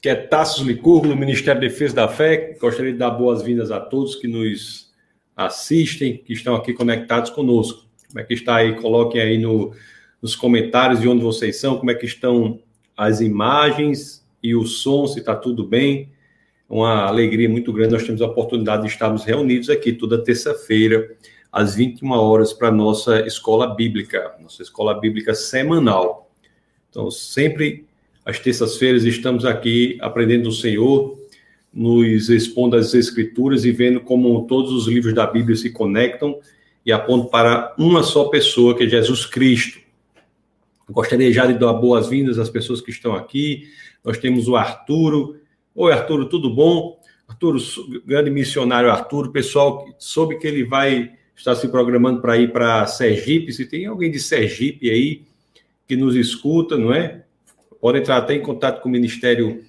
que é Tassos Licurgo, no Ministério da Defesa da Fé. Gostaria de dar boas-vindas a todos que nos assistem, que estão aqui conectados conosco. Como é que está aí? Coloquem aí nos comentários de onde vocês são, como é que estão as imagens e o som, se está tudo bem. Uma alegria muito grande, nós temos a oportunidade de estarmos reunidos aqui toda terça-feira, às 21 horas, para a nossa escola bíblica, nossa escola bíblica semanal. Então, sempre às terças-feiras estamos aqui aprendendo do Senhor, nos expondo às Escrituras e vendo como todos os livros da Bíblia se conectam e apontam para uma só pessoa, que é Jesus Cristo. Eu gostaria já de dar boas-vindas às pessoas que estão aqui. Nós temos o Arturo. Oi, Arturo, tudo bom? Arturo, grande missionário Arturo. Pessoal, soube que ele vai estar se programando para ir para Sergipe. Se tem alguém de Sergipe aí que nos escuta, não é? Pode entrar até em contato com o Ministério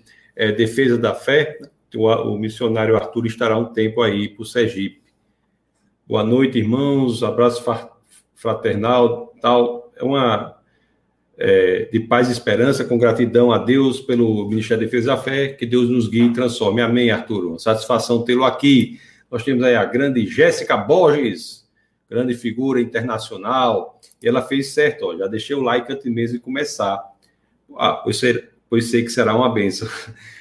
Defesa da Fé. O missionário Arturo estará um tempo aí para o Sergipe. Boa noite, irmãos. Abraço fraternal, tal. De paz e esperança, com gratidão a Deus pelo Ministério da Defesa da Fé, que Deus nos guie e transforme. Amém, Arturo. Satisfação tê-lo aqui. Nós temos aí a grande Jéssica Borges, grande figura internacional, e ela fez certo, ó, já deixei o like antes mesmo de começar. Pois sei que será uma bênção.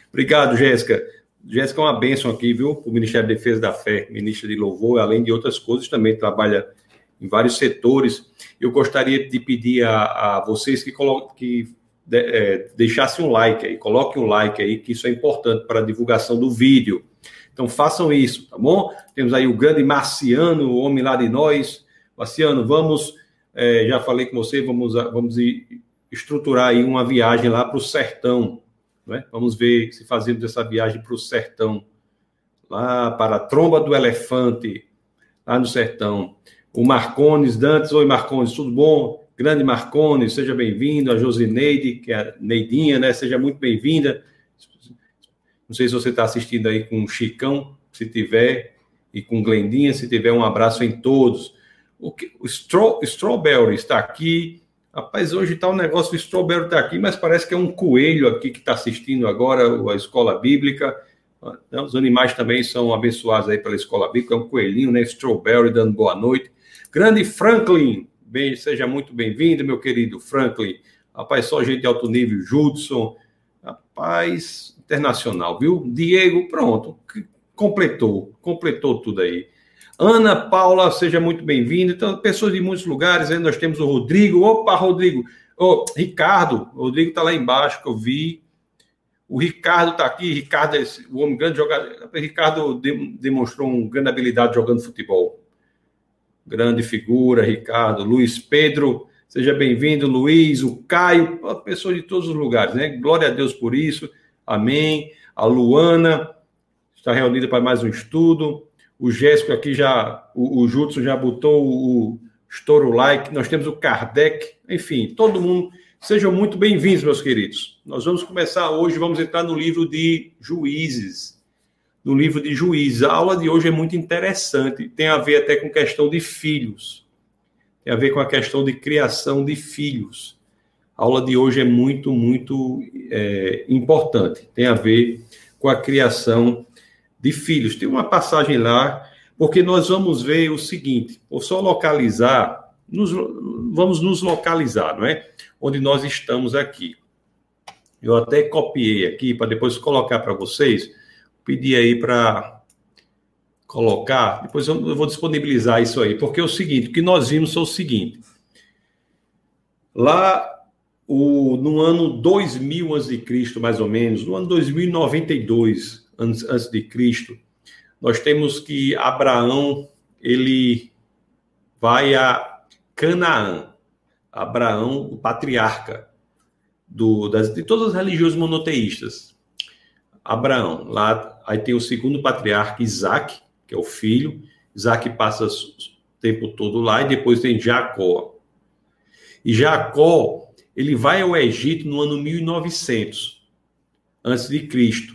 Obrigado, Jéssica. Jéssica é uma bênção aqui, viu? O Ministério da Defesa da Fé, ministra de louvor, além de outras coisas, também trabalha em vários setores. Eu gostaria de pedir a vocês que deixassem um like aí, coloquem um like aí, que isso é importante para a divulgação do vídeo. Então, façam isso, tá bom? Temos aí o grande Marciano, o homem lá de nós. Marciano, já falei com você, vamos estruturar aí uma viagem lá para o sertão, né? Vamos ver se fazemos essa viagem para o sertão, lá para a Tromba do Elefante, lá no sertão. O Marcones Dantes. Oi, Marcones, tudo bom? Grande Marcones, seja bem-vindo. A Josineide, que é a Neidinha, né? Seja muito bem-vinda. Não sei se você está assistindo aí com o Chicão, se tiver, e com Glendinha, se tiver, um abraço em todos. O Strawberry está aqui. Rapaz, hoje está um negócio, o Strawberry está aqui, mas parece que é um coelho aqui que está assistindo agora a Escola Bíblica. Então, os animais também são abençoados aí pela Escola Bíblica. É um coelhinho, né? Strawberry dando boa noite. Grande Franklin, seja muito bem-vindo, meu querido Franklin. Rapaz, só gente de alto nível, Judson, rapaz, internacional, viu? Diego, pronto, completou tudo aí. Ana Paula, seja muito bem-vinda. Então, pessoas de muitos lugares, aí nós temos o Rodrigo. Opa, Rodrigo, Ricardo, o Rodrigo está lá embaixo, que eu vi. O Ricardo está aqui, Ricardo é o homem grande jogador. Ricardo demonstrou uma grande habilidade jogando futebol. Grande figura, Ricardo. Luiz Pedro, seja bem-vindo, Luiz. O Caio, pessoas de todos os lugares, né? Glória a Deus por isso. Amém. A Luana está reunida para mais um estudo. O Jéssico aqui o Judson já botou o estouro like. Nós temos o Kardec. Enfim, todo mundo. Sejam muito bem-vindos, meus queridos. Nós vamos começar hoje, vamos entrar no livro de Juízes. No livro de Juízes. A aula de hoje é muito interessante. Tem a ver até com questão de filhos. Tem a ver com a questão de criação de filhos. A aula de hoje é muito, muito importante. Tem a ver com a criação de filhos. Tem uma passagem lá, porque nós vamos ver o seguinte. Vou só localizar. Vamos nos localizar, não é? Onde nós estamos aqui. Eu até copiei aqui para depois colocar para vocês. Pedir aí para colocar, depois eu vou disponibilizar isso aí, porque é o seguinte, o que nós vimos foi o seguinte, lá no ano 2000 a.C., mais ou menos, no ano 2092 a.C., nós temos que Abraão, ele vai a Canaã, Abraão, o patriarca de todas as religiões monoteístas, Abraão, lá, aí tem o segundo patriarca, Isaac, que é o filho. Isaac passa o tempo todo lá, e depois tem Jacó. E Jacó, ele vai ao Egito no ano 1900, antes de Cristo.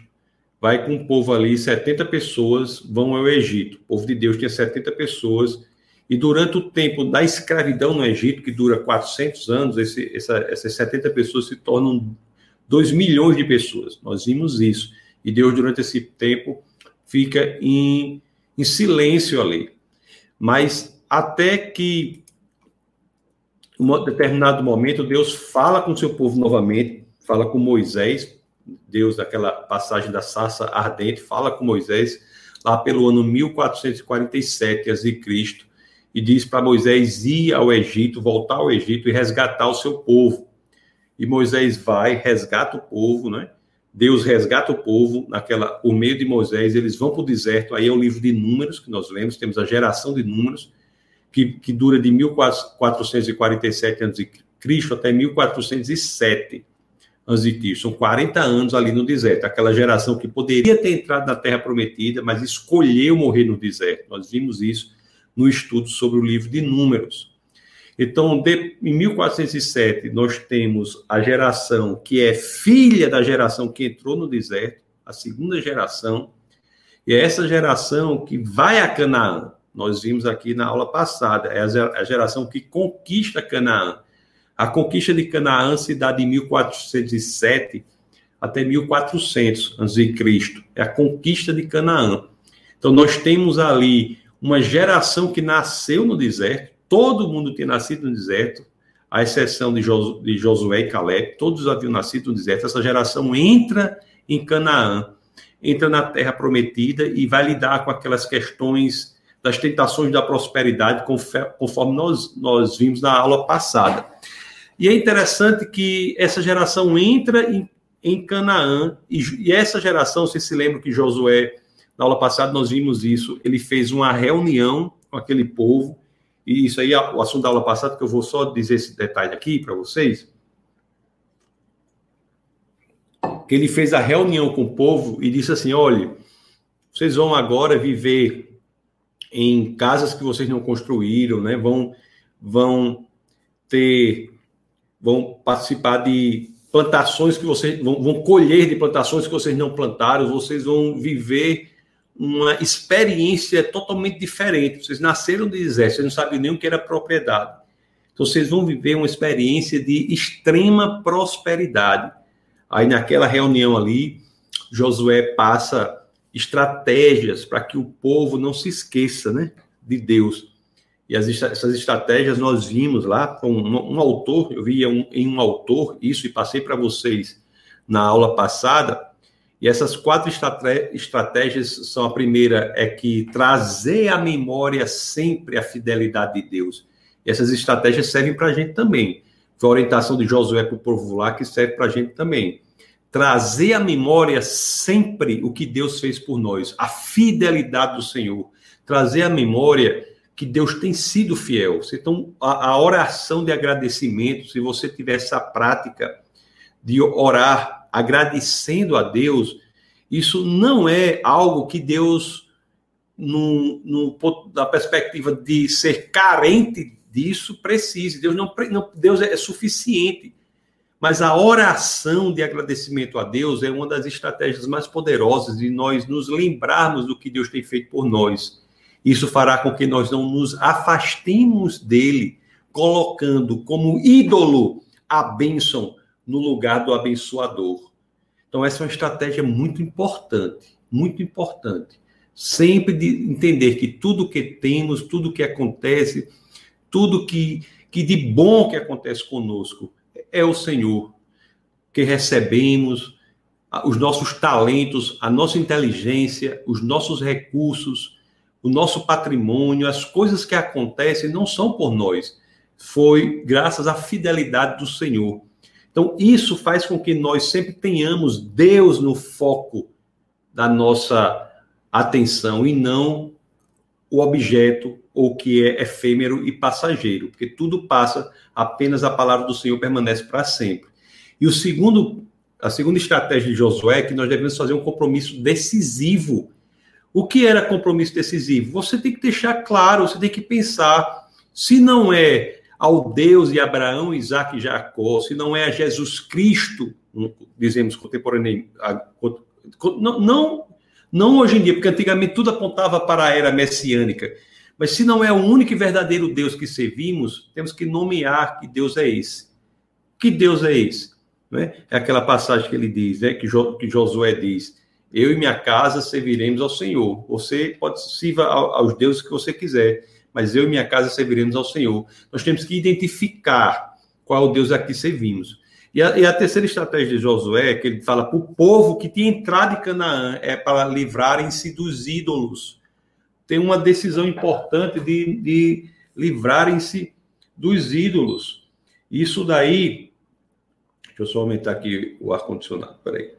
Vai com o povo ali, 70 pessoas vão ao Egito. O povo de Deus tinha 70 pessoas. E durante o tempo da escravidão no Egito, que dura 400 anos, essas 70 pessoas se tornam 2 milhões de pessoas. Nós vimos isso. E Deus, durante esse tempo, fica em silêncio ali. Mas até que, em um determinado momento, Deus fala com o seu povo novamente, fala com Moisés. Deus, naquela passagem da sarça ardente, fala com Moisés lá pelo ano 1447 a.C. e diz para Moisés ir ao Egito, voltar ao Egito e resgatar o seu povo. E Moisés vai, resgata o povo, né? Deus resgata o povo, por meio de Moisés, eles vão para o deserto. Aí é o livro de Números que nós lemos, temos a geração de Números, que dura de 1447 a.C. até 1407 a.C. São 40 anos ali no deserto, aquela geração que poderia ter entrado na Terra Prometida, mas escolheu morrer no deserto. Nós vimos isso no estudo sobre o livro de Números. Então, em 1407, nós temos a geração que é filha da geração que entrou no deserto, a segunda geração, e é essa geração que vai a Canaã. Nós vimos aqui na aula passada, é a geração que conquista Canaã. A conquista de Canaã se dá de 1407 até 1400 a.C., é a conquista de Canaã. Então, nós temos ali uma geração que nasceu no deserto. Todo mundo tinha nascido no deserto, à exceção de Josué e Caleb, todos haviam nascido no deserto. Essa geração entra em Canaã, entra na Terra Prometida e vai lidar com aquelas questões das tentações da prosperidade, conforme nós vimos na aula passada. E é interessante que essa geração entra em Canaã, e essa geração, vocês se lembram que Josué, na aula passada nós vimos isso, ele fez uma reunião com aquele povo. E isso aí, o assunto da aula passada, que eu vou só dizer esse detalhe aqui para vocês. Que ele fez a reunião com o povo e disse assim, olha, vocês vão agora viver em casas que vocês não construíram, né? Vão participar de plantações que vocês... Vão colher de plantações que vocês não plantaram, vocês vão viver... uma experiência totalmente diferente. Vocês nasceram do deserto, vocês não sabiam nem o que era propriedade. Então, vocês vão viver uma experiência de extrema prosperidade. Aí, naquela reunião ali, Josué passa estratégias para que o povo não se esqueça, né, de Deus. E essas estratégias nós vimos lá com um autor, eu vi em um autor isso e passei para vocês na aula passada. E essas 4 estratégias são: a primeira é que trazer à memória sempre a fidelidade de Deus. E essas estratégias servem para a gente também. Foi a orientação de Josué para o povo lá que serve para a gente também. Trazer à memória sempre o que Deus fez por nós, a fidelidade do Senhor. Trazer à memória que Deus tem sido fiel. Então, a oração de agradecimento, se você tiver essa prática de orar agradecendo a Deus, isso não é algo que Deus, da perspectiva de ser carente disso, precise. Deus é suficiente. Mas a oração de agradecimento a Deus é uma das estratégias mais poderosas de nós nos lembrarmos do que Deus tem feito por nós. Isso fará com que nós não nos afastemos dele, colocando como ídolo a bênção no lugar do abençoador. Então, essa é uma estratégia muito importante, muito importante. Sempre de entender que tudo que temos, tudo que acontece, tudo que de bom que acontece conosco é o Senhor. Que recebemos os nossos talentos, a nossa inteligência, os nossos recursos, o nosso patrimônio, as coisas que acontecem não são por nós. Foi graças à fidelidade do Senhor. Então, isso faz com que nós sempre tenhamos Deus no foco da nossa atenção e não o objeto ou o que é efêmero e passageiro, porque tudo passa, apenas a palavra do Senhor permanece para sempre. E a segunda estratégia de Josué é que nós devemos fazer um compromisso decisivo. O que era compromisso decisivo? Você tem que deixar claro, você tem que pensar, se não é ao Deus de Abraão, Isaac e Jacó, se não é a Jesus Cristo, dizemos contemporâneo, não hoje em dia, porque antigamente tudo apontava para a era messiânica, mas se não é o único e verdadeiro Deus que servimos, temos que nomear que Deus é esse. Que Deus é esse? né? É aquela passagem que ele diz, né? Que Josué diz, eu e minha casa serviremos ao Senhor. Você pode sirva aos deuses que você quiser, mas eu e minha casa serviremos ao Senhor. Nós temos que identificar qual Deus a que servimos. E a terceira estratégia de Josué, é que ele fala para o povo que tinha entrado em Canaã, é para livrarem-se dos ídolos. Tem uma decisão importante de livrarem-se dos ídolos. Isso daí... Deixa eu só aumentar aqui o ar-condicionado, peraí.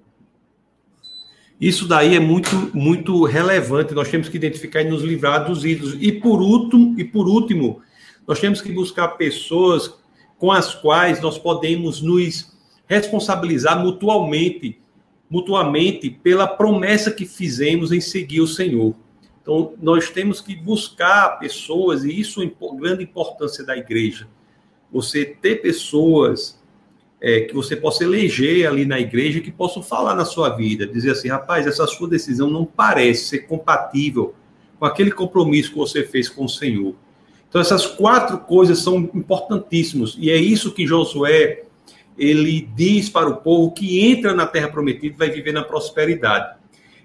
Isso daí é muito, muito relevante. Nós temos que identificar e nos livrar dos ídolos. E por último, nós temos que buscar pessoas com as quais nós podemos nos responsabilizar mutuamente pela promessa que fizemos em seguir o Senhor. Então, nós temos que buscar pessoas, e isso é grande importância da igreja. Você ter pessoas que você possa eleger ali na igreja, que possam falar na sua vida, dizer assim, rapaz, essa sua decisão não parece ser compatível com aquele compromisso que você fez com o Senhor. Então, essas quatro coisas são importantíssimas, e é isso que Josué, ele diz para o povo que entra na Terra Prometida e vai viver na prosperidade.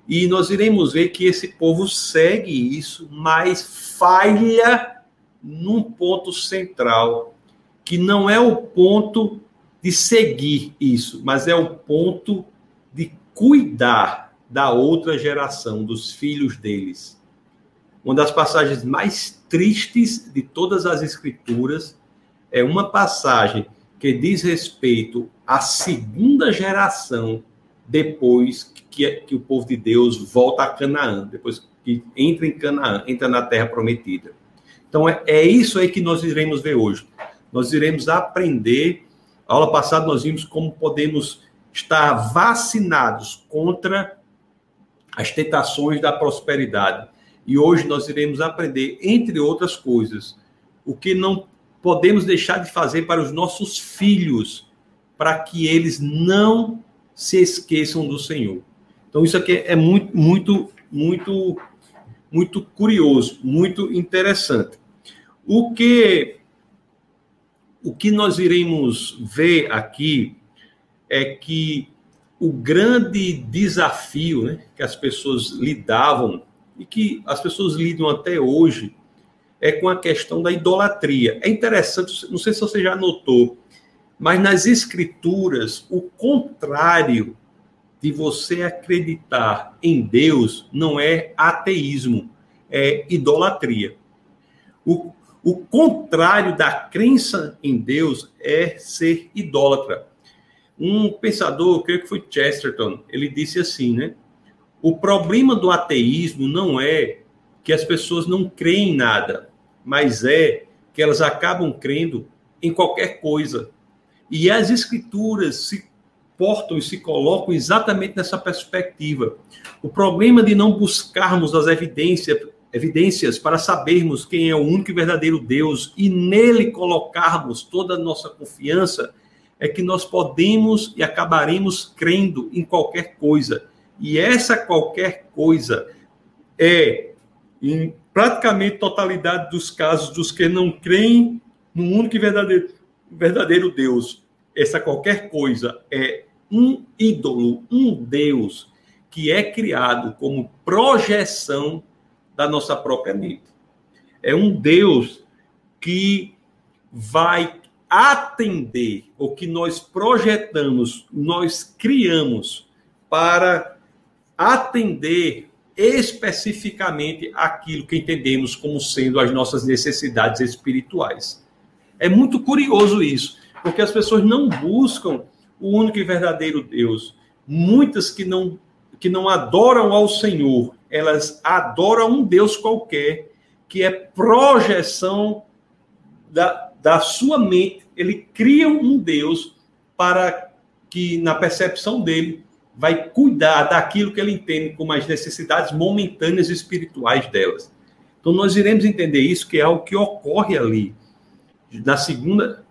E nós iremos ver que esse povo segue isso, mas falha num ponto central, que não é o ponto de seguir isso, mas é o ponto de cuidar da outra geração, dos filhos deles. Uma das passagens mais tristes de todas as Escrituras é uma passagem que diz respeito à segunda geração depois que o povo de Deus volta a Canaã, depois que entra em Canaã, entra na Terra Prometida. Então, é isso aí que nós iremos ver hoje. Nós iremos aprender... A aula passada nós vimos como podemos estar vacinados contra as tentações da prosperidade. E hoje nós iremos aprender, entre outras coisas, o que não podemos deixar de fazer para os nossos filhos, para que eles não se esqueçam do Senhor. Então, isso aqui é muito, muito, muito, muito curioso, muito interessante. O que nós iremos ver aqui é que o grande desafio, né, que as pessoas lidavam e que as pessoas lidam até hoje é com a questão da idolatria. É interessante, não sei se você já notou, mas nas Escrituras, o contrário de você acreditar em Deus não é ateísmo, é idolatria. O contrário da crença em Deus é ser idólatra. Um pensador, eu creio que foi Chesterton, ele disse assim, né? O problema do ateísmo não é que as pessoas não creem em nada, mas é que elas acabam crendo em qualquer coisa. E as Escrituras se portam e se colocam exatamente nessa perspectiva. O problema de não buscarmos as evidências para sabermos quem é o único e verdadeiro Deus e nele colocarmos toda a nossa confiança, é que nós podemos e acabaremos crendo em qualquer coisa. E essa qualquer coisa é, em praticamente totalidade dos casos, dos que não creem no único e verdadeiro Deus. Essa qualquer coisa é um ídolo, um Deus que é criado como projeção da nossa própria mente. É um Deus que vai atender o que nós projetamos, nós criamos para atender especificamente aquilo que entendemos como sendo as nossas necessidades espirituais. É muito curioso isso, porque as pessoas não buscam o único e verdadeiro Deus. Muitas que não adoram ao Senhor, elas adoram um Deus qualquer, que é projeção da sua mente. Ele cria um Deus para que, na percepção dele, vai cuidar daquilo que ele entende como as necessidades momentâneas e espirituais delas. Então, nós iremos entender isso, que é algo que ocorre ali. Na segunda,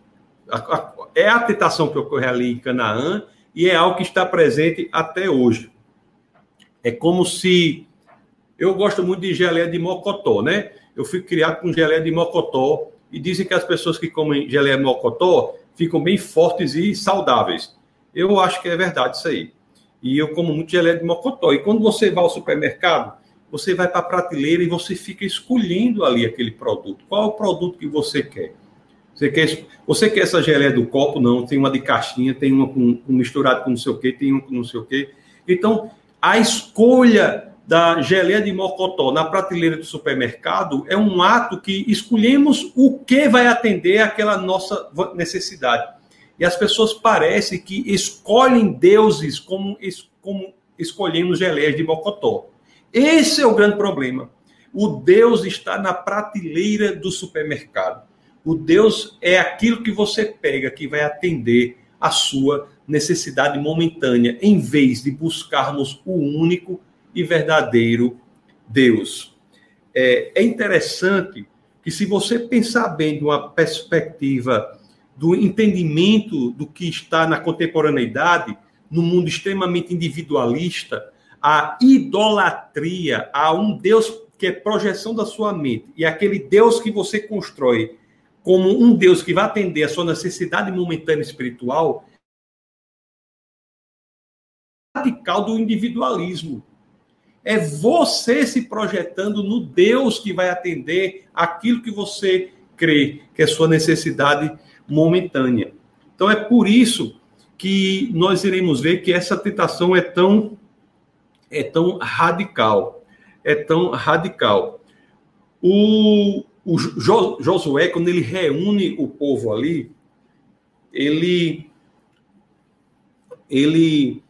é a tentação que ocorre ali em Canaã, e é algo que está presente até hoje. É como se... Eu gosto muito de geleia de mocotó, né? Eu fui criado com geleia de mocotó e dizem que as pessoas que comem geleia de mocotó ficam bem fortes e saudáveis. Eu acho que é verdade isso aí. E eu como muito geleia de mocotó. E quando você vai ao supermercado, você vai para a prateleira e você fica escolhendo ali aquele produto. Qual é o produto que você quer? Você quer essa geleia do copo? Não, tem uma de caixinha, tem uma com misturado com não sei o quê, tem uma com não sei o quê. Então, a escolha da geleia de mocotó na prateleira do supermercado é um ato que escolhemos o que vai atender àquela nossa necessidade. E as pessoas parecem que escolhem deuses como escolhemos geleias de mocotó. Esse é o grande problema. O Deus está na prateleira do supermercado. O Deus é aquilo que você pega que vai atender a sua necessidade momentânea, em vez de buscarmos o único e verdadeiro Deus. É interessante que, se você pensar bem de uma perspectiva do entendimento do que está na contemporaneidade, no mundo extremamente individualista, a idolatria a um Deus que é projeção da sua mente, e aquele Deus que você constrói como um Deus que vai atender a sua necessidade momentânea espiritual, radical do individualismo. É você se projetando no Deus que vai atender aquilo que você crê que é sua necessidade momentânea. Então é por isso que nós iremos ver que essa tentação é tão radical. O Josué, quando ele reúne o povo ali, ele diz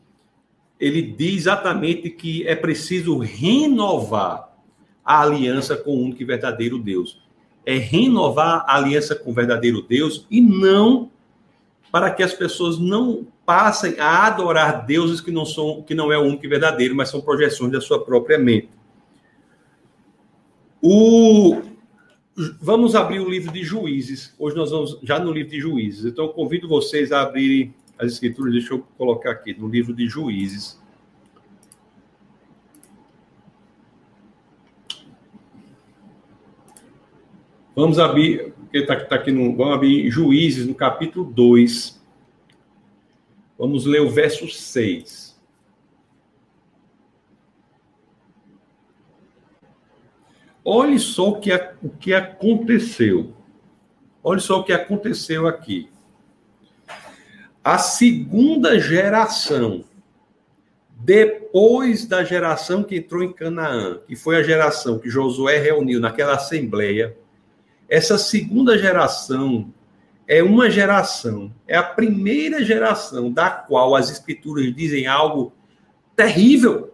exatamente que é preciso renovar a aliança com o único e verdadeiro Deus. É renovar a aliança com o verdadeiro Deus, e não para que as pessoas não passem a adorar deuses que não é o único e verdadeiro, mas são projeções da sua própria mente. Vamos abrir o livro de Juízes. Hoje nós vamos já no livro de Juízes. Então eu convido vocês a abrirem as escrituras. Deixa eu colocar aqui no livro de Juízes. Vamos abrir, porque está aqui no. Vamos abrir Juízes, no capítulo 2. Vamos ler o verso 6. Olhe só o que aconteceu. Olha só o que aconteceu aqui. A segunda geração, depois da geração que entrou em Canaã, que foi a geração que Josué reuniu naquela assembleia. Essa segunda geração é uma geração, é a primeira geração da qual as escrituras dizem algo terrível,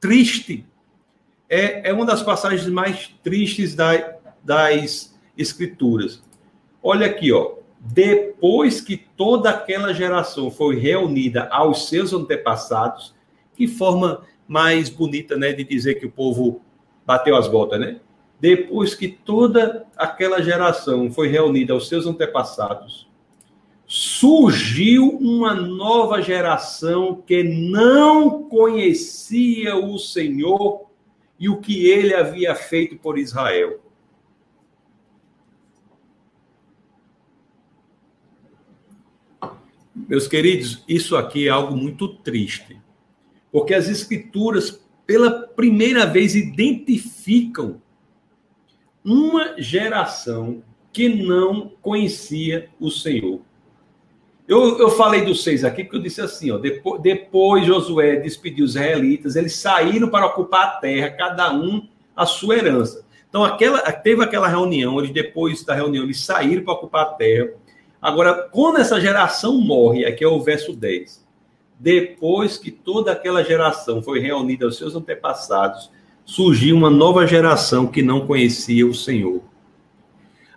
triste. É uma das passagens mais tristes das escrituras. Olha aqui, ó. Depois que toda aquela geração foi reunida aos seus antepassados, que forma mais bonita, né, de dizer que o povo bateu as botas, né? Depois que toda aquela geração foi reunida aos seus antepassados, surgiu uma nova geração que não conhecia o Senhor e o que ele havia feito por Israel. Meus queridos, isso aqui é algo muito triste, porque as Escrituras, pela primeira vez, identificam uma geração que não conhecia o Senhor. Eu falei dos 6 aqui, porque eu disse assim, ó, depois Josué despediu os israelitas, eles saíram para ocupar a terra, cada um a sua herança. Então, teve aquela reunião, depois da reunião eles saíram para ocupar a terra. Agora, quando essa geração morre, aqui é o verso 10, depois que toda aquela geração foi reunida aos seus antepassados, surgiu uma nova geração que não conhecia o Senhor.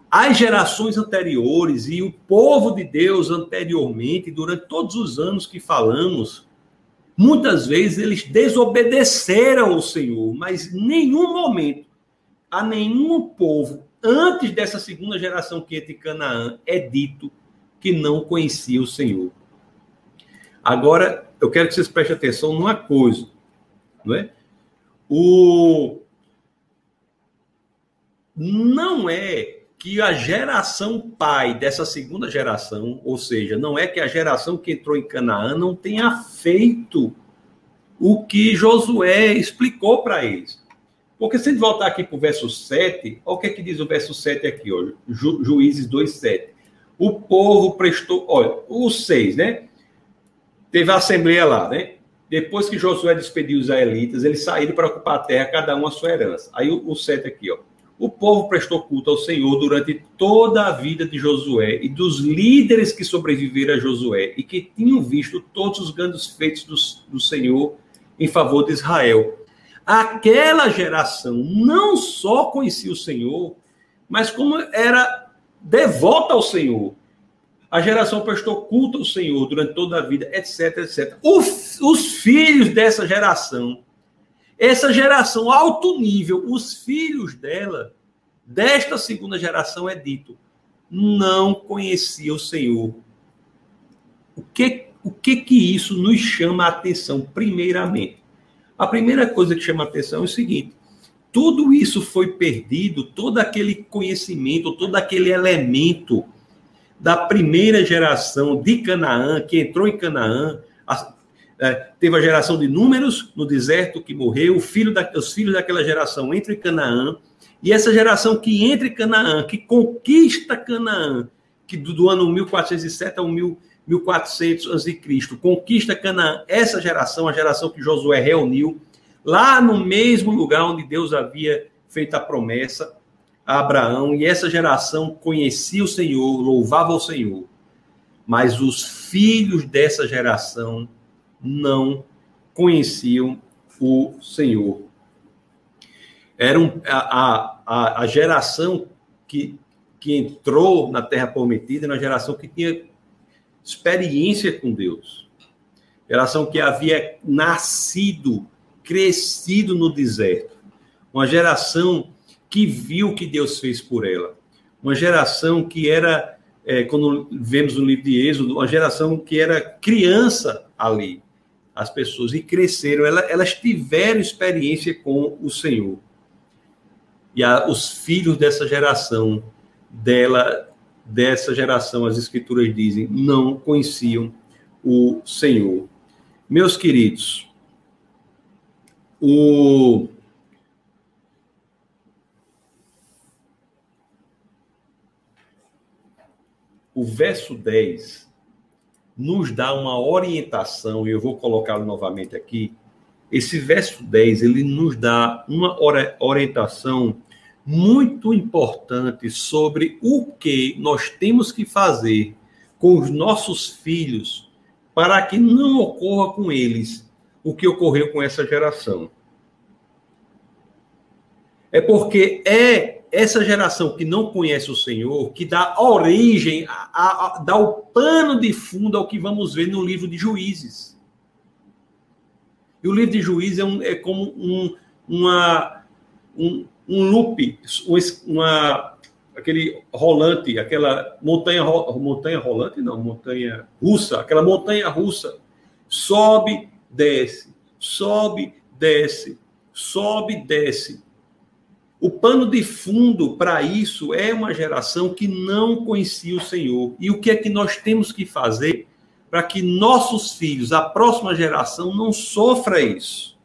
As gerações anteriores e o povo de Deus anteriormente, durante todos os anos que falamos, muitas vezes eles desobedeceram ao Senhor, mas em nenhum momento, a nenhum povo, antes dessa segunda geração que entra em Canaã, é dito que não conhecia o Senhor. Agora, eu quero que vocês prestem atenção numa coisa, não é? Não é que a geração pai dessa segunda geração, ou seja, não é que a geração que entrou em Canaã não tenha feito o que Josué explicou para eles. Porque se a gente voltar aqui para o verso 7, olha o que é que diz o verso 7 aqui, ó, Juízes 2:7. O povo prestou... Olha, o 6, né? Teve a assembleia lá, né? Depois que Josué despediu os israelitas, eles saíram para ocupar a terra, cada um a sua herança. Aí o 7 aqui, ó. O povo prestou culto ao Senhor durante toda a vida de Josué e dos líderes que sobreviveram a Josué e que tinham visto todos os grandes feitos do Senhor em favor de Israel. Aquela geração não só conhecia o Senhor, mas como era devota ao Senhor. A geração prestou culto ao Senhor durante toda a vida, etc, etc. Os filhos dessa geração, essa geração alto nível, os filhos dela, desta segunda geração é dito, não conhecia o Senhor. O que isso nos chama a atenção, primeiramente? A primeira coisa que chama a atenção é o seguinte, tudo isso foi perdido, todo aquele conhecimento, todo aquele elemento da primeira geração de Canaã, que entrou em Canaã, teve a geração de Números no deserto que morreu, os filhos daquela geração entram em Canaã, e essa geração que entra em Canaã, que conquista Canaã, que do ano 1407 ao 1400 a.C., conquista Canaã, essa geração, a geração que Josué reuniu, lá no mesmo lugar onde Deus havia feito a promessa a Abraão, e essa geração conhecia o Senhor, louvava o Senhor, mas os filhos dessa geração não conheciam o Senhor. Era a geração que entrou na Terra Prometida, na geração que tinha experiência com Deus, geração que havia nascido, crescido no deserto, uma geração que viu o que Deus fez por ela. Uma geração que era, quando vemos no livro de Êxodo, uma geração que era criança ali. As pessoas, e cresceram, elas tiveram experiência com o Senhor. E os filhos dessa geração, as escrituras dizem, não conheciam o Senhor. Meus queridos, O verso 10 nos dá uma orientação, e eu vou colocá-lo novamente aqui. Esse verso 10, ele nos dá uma orientação muito importante sobre o que nós temos que fazer com os nossos filhos para que não ocorra com eles o que ocorreu com essa geração. É porque essa geração que não conhece o Senhor, que dá origem, dá o pano de fundo ao que vamos ver no livro de Juízes. E o livro de Juízes é como um loop, aquele rolante, aquela montanha rolante, não, montanha russa, aquela montanha russa. Sobe, desce, sobe, desce, sobe, desce. O pano de fundo para isso é uma geração que não conhecia o Senhor. E o que é que nós temos que fazer para que nossos filhos, a próxima geração, não sofra isso?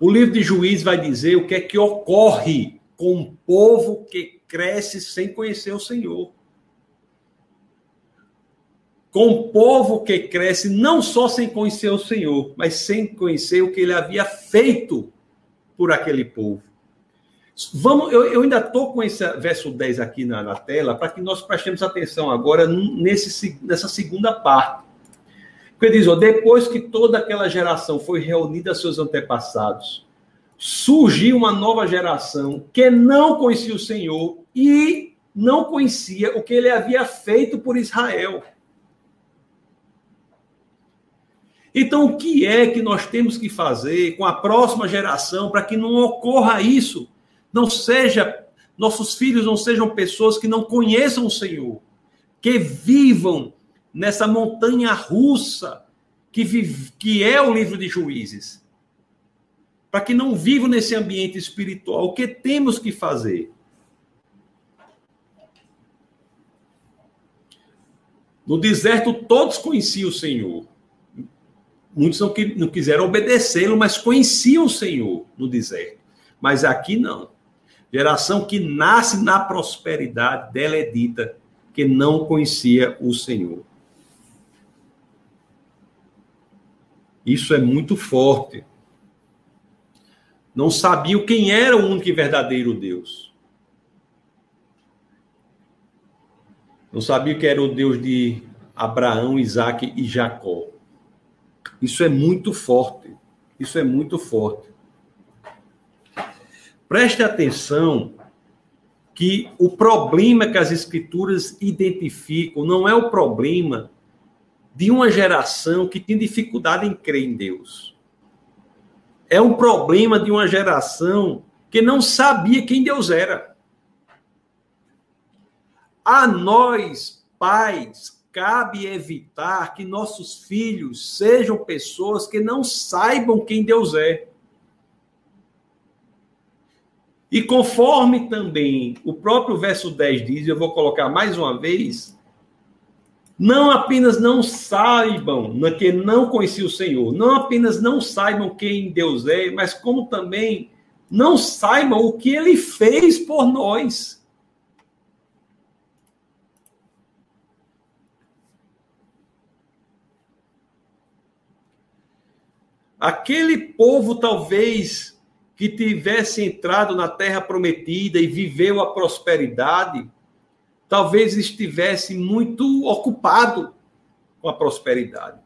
O livro de Juízes vai dizer o que é que ocorre com um povo que cresce sem conhecer o Senhor. Com o povo que cresce não só sem conhecer o Senhor, mas sem conhecer o que ele havia feito por aquele povo. Eu ainda estou com esse verso 10 aqui na tela, para que nós prestemos atenção agora nessa segunda parte. Porque diz, depois que toda aquela geração foi reunida a seus antepassados, surgiu uma nova geração que não conhecia o Senhor e não conhecia o que ele havia feito por Israel. Então, o que é que nós temos que fazer com a próxima geração para que não ocorra isso? Nossos filhos não sejam pessoas que não conheçam o Senhor, que vivam nessa montanha russa que é o livro de Juízes. para que não vivam nesse ambiente espiritual, o que temos que fazer? No deserto, todos conheciam o Senhor. Muitos não quiseram obedecê-lo, mas conheciam o Senhor no deserto. Mas aqui não. Geração que nasce na prosperidade dela é dita que não conhecia o Senhor. Isso é muito forte. Não sabiam quem era o único e verdadeiro Deus. Não sabiam que era o Deus de Abraão, Isaac e Jacó. Isso é muito forte. Isso é muito forte. Preste atenção que o problema que as Escrituras identificam não é o problema de uma geração que tem dificuldade em crer em Deus. É um problema de uma geração que não sabia quem Deus era. A nós, pais, cabe evitar que nossos filhos sejam pessoas que não saibam quem Deus é. E conforme também o próprio verso 10 diz, eu vou colocar mais uma vez, não apenas não saibam, que não conheciam o Senhor, não apenas não saibam quem Deus é, mas como também não saibam o que Ele fez por nós. Aquele povo talvez que tivesse entrado na Terra Prometida e viveu a prosperidade, talvez estivesse muito ocupado com a prosperidade,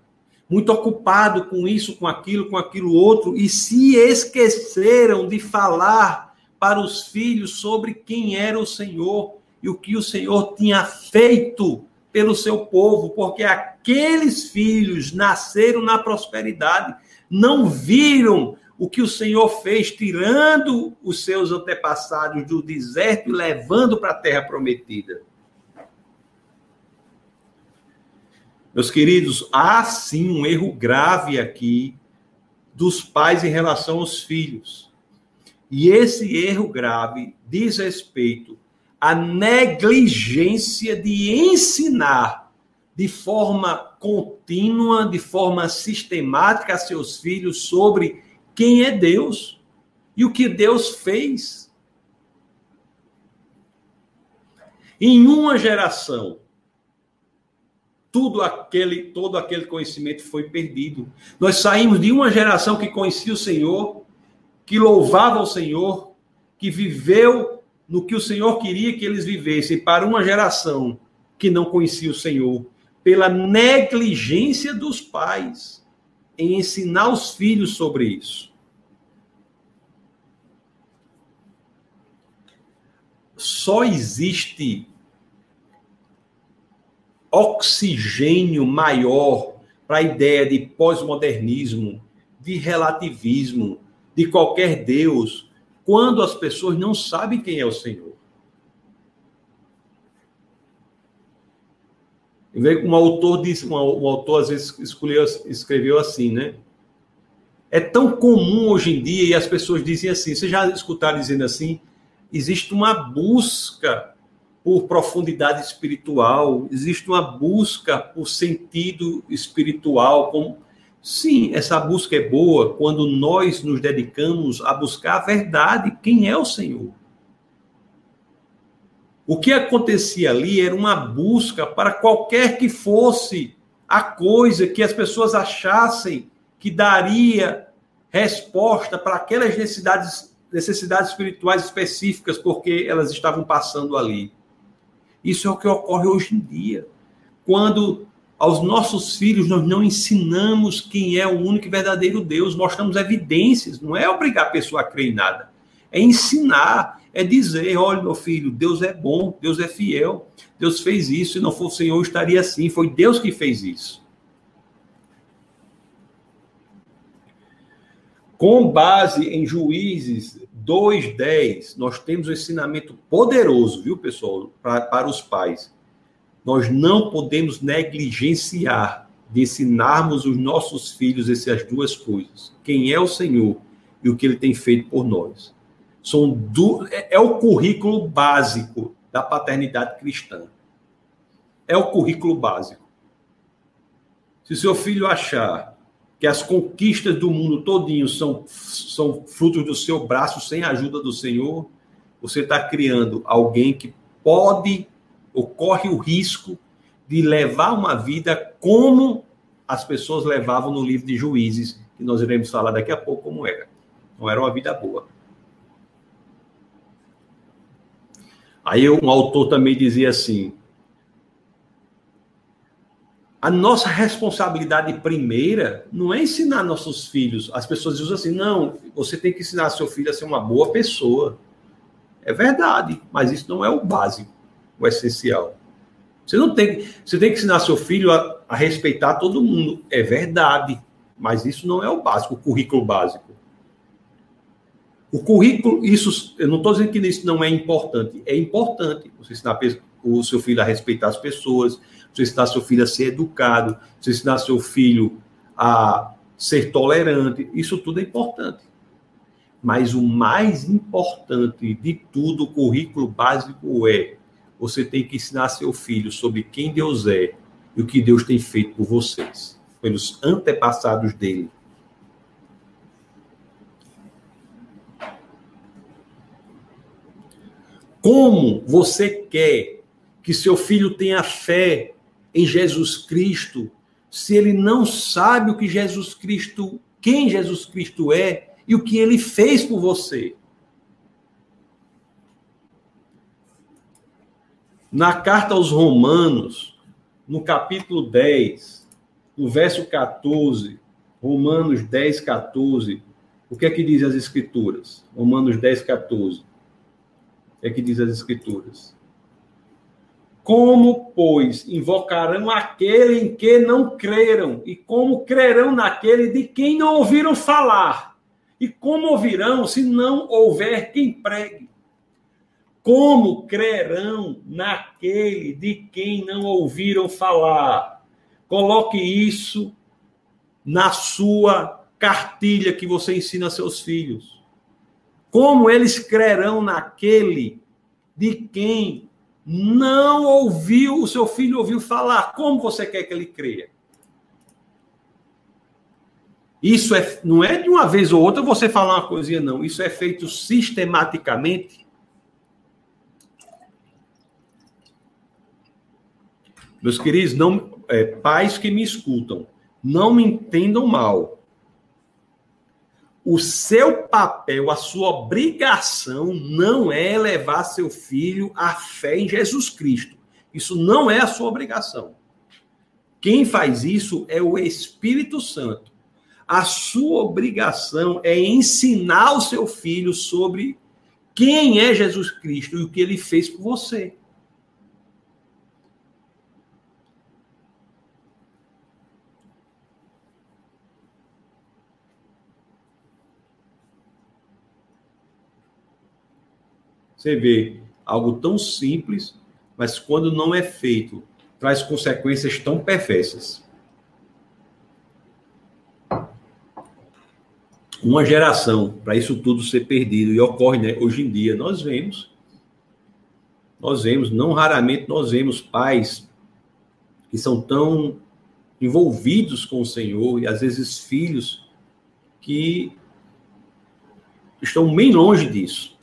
muito ocupado com isso, com aquilo outro, e se esqueceram de falar para os filhos sobre quem era o Senhor e o que o Senhor tinha feito pelo seu povo, porque aqueles filhos nasceram na prosperidade, não viram o que o Senhor fez, tirando os seus antepassados do deserto e levando para a Terra Prometida. Meus queridos, há sim um erro grave aqui dos pais em relação aos filhos. E esse erro grave diz respeito à negligência de ensinar de forma contínua, de forma sistemática a seus filhos sobre quem é Deus e o que Deus fez. Em uma geração, todo aquele conhecimento foi perdido. Nós saímos de uma geração que conhecia o Senhor, que louvava o Senhor, que viveu no que o Senhor queria que eles vivessem, para uma geração que não conhecia o Senhor, pela negligência dos pais em ensinar os filhos sobre isso. Só existe oxigênio maior para a ideia de pós-modernismo, de relativismo, de qualquer Deus, quando as pessoas não sabem quem é o Senhor. Um autor às vezes escreveu assim, né? É tão comum hoje em dia, e as pessoas dizem assim, vocês já escutaram dizendo assim, existe uma busca por profundidade espiritual, existe uma busca por sentido espiritual. Sim, essa busca é boa quando nós nos dedicamos a buscar a verdade, quem é o Senhor. O que acontecia ali era uma busca para qualquer que fosse a coisa que as pessoas achassem que daria resposta para aquelas necessidades espirituais específicas, porque elas estavam passando ali. Isso é o que ocorre hoje em dia, quando aos nossos filhos nós não ensinamos quem é o único e verdadeiro Deus, mostramos evidências, não é obrigar a pessoa a crer em nada, é ensinar, é dizer, olha meu filho, Deus é bom, Deus é fiel, Deus fez isso, se não for o Senhor eu estaria assim, foi Deus que fez isso. Com base em Juízes 2:10, nós temos um ensinamento poderoso, viu, pessoal, para os pais. Nós não podemos negligenciar de ensinarmos os nossos filhos essas duas coisas. Quem é o Senhor e o que ele tem feito por nós. É o currículo básico da paternidade cristã. É o currículo básico. Se seu filho achar que as conquistas do mundo todinho são frutos do seu braço sem a ajuda do Senhor, você está criando alguém que pode ou corre o risco de levar uma vida como as pessoas levavam no livro de Juízes, que nós iremos falar daqui a pouco como era. Não era uma vida boa. Aí um autor também dizia assim: a nossa responsabilidade primeira não é ensinar nossos filhos. As pessoas dizem assim: não, você tem que ensinar seu filho a ser uma boa pessoa. É verdade, mas isso não é o básico, o essencial. Você tem que ensinar seu filho a respeitar todo mundo. É verdade, mas isso não é o básico, o currículo básico. O currículo, isso, eu não estou dizendo que isso não é importante. É importante você ensinar o seu filho a respeitar as pessoas, você ensinar seu filho a ser educado, você ensinar seu filho a ser tolerante. Isso tudo é importante. Mas o mais importante de tudo, o currículo básico é: você tem que ensinar seu filho sobre quem Deus é e o que Deus tem feito por vocês, pelos antepassados dele. Como você quer que seu filho tenha fé em Jesus Cristo, se ele não sabe o que Jesus Cristo, quem Jesus Cristo é e o que ele fez por você? Na carta aos Romanos, no capítulo 10, no verso 14, Romanos 10, 14, o que é que diz as Escrituras? Romanos 10, 14. É que diz as Escrituras: como, pois, invocarão aquele em que não creram? E como crerão naquele de quem não ouviram falar? E como ouvirão se não houver quem pregue? Como crerão naquele de quem não ouviram falar? Coloque isso na sua cartilha que você ensina a seus filhos. Como eles crerão naquele de quem não ouviu, o seu filho ouviu falar? Como você quer que ele creia? Isso não é de uma vez ou outra você falar uma coisinha, não. Isso é feito sistematicamente. Meus queridos, pais que me escutam, não me entendam mal. O seu papel, a sua obrigação não é levar seu filho à fé em Jesus Cristo. Isso não é a sua obrigação. Quem faz isso é o Espírito Santo. A sua obrigação é ensinar o seu filho sobre quem é Jesus Cristo e o que ele fez por você. Você vê algo tão simples, mas quando não é feito, traz consequências tão perversas. Uma geração para isso tudo ser perdido, e ocorre, né? Hoje em dia, não raramente nós vemos pais que são tão envolvidos com o Senhor, e às vezes filhos que estão bem longe disso.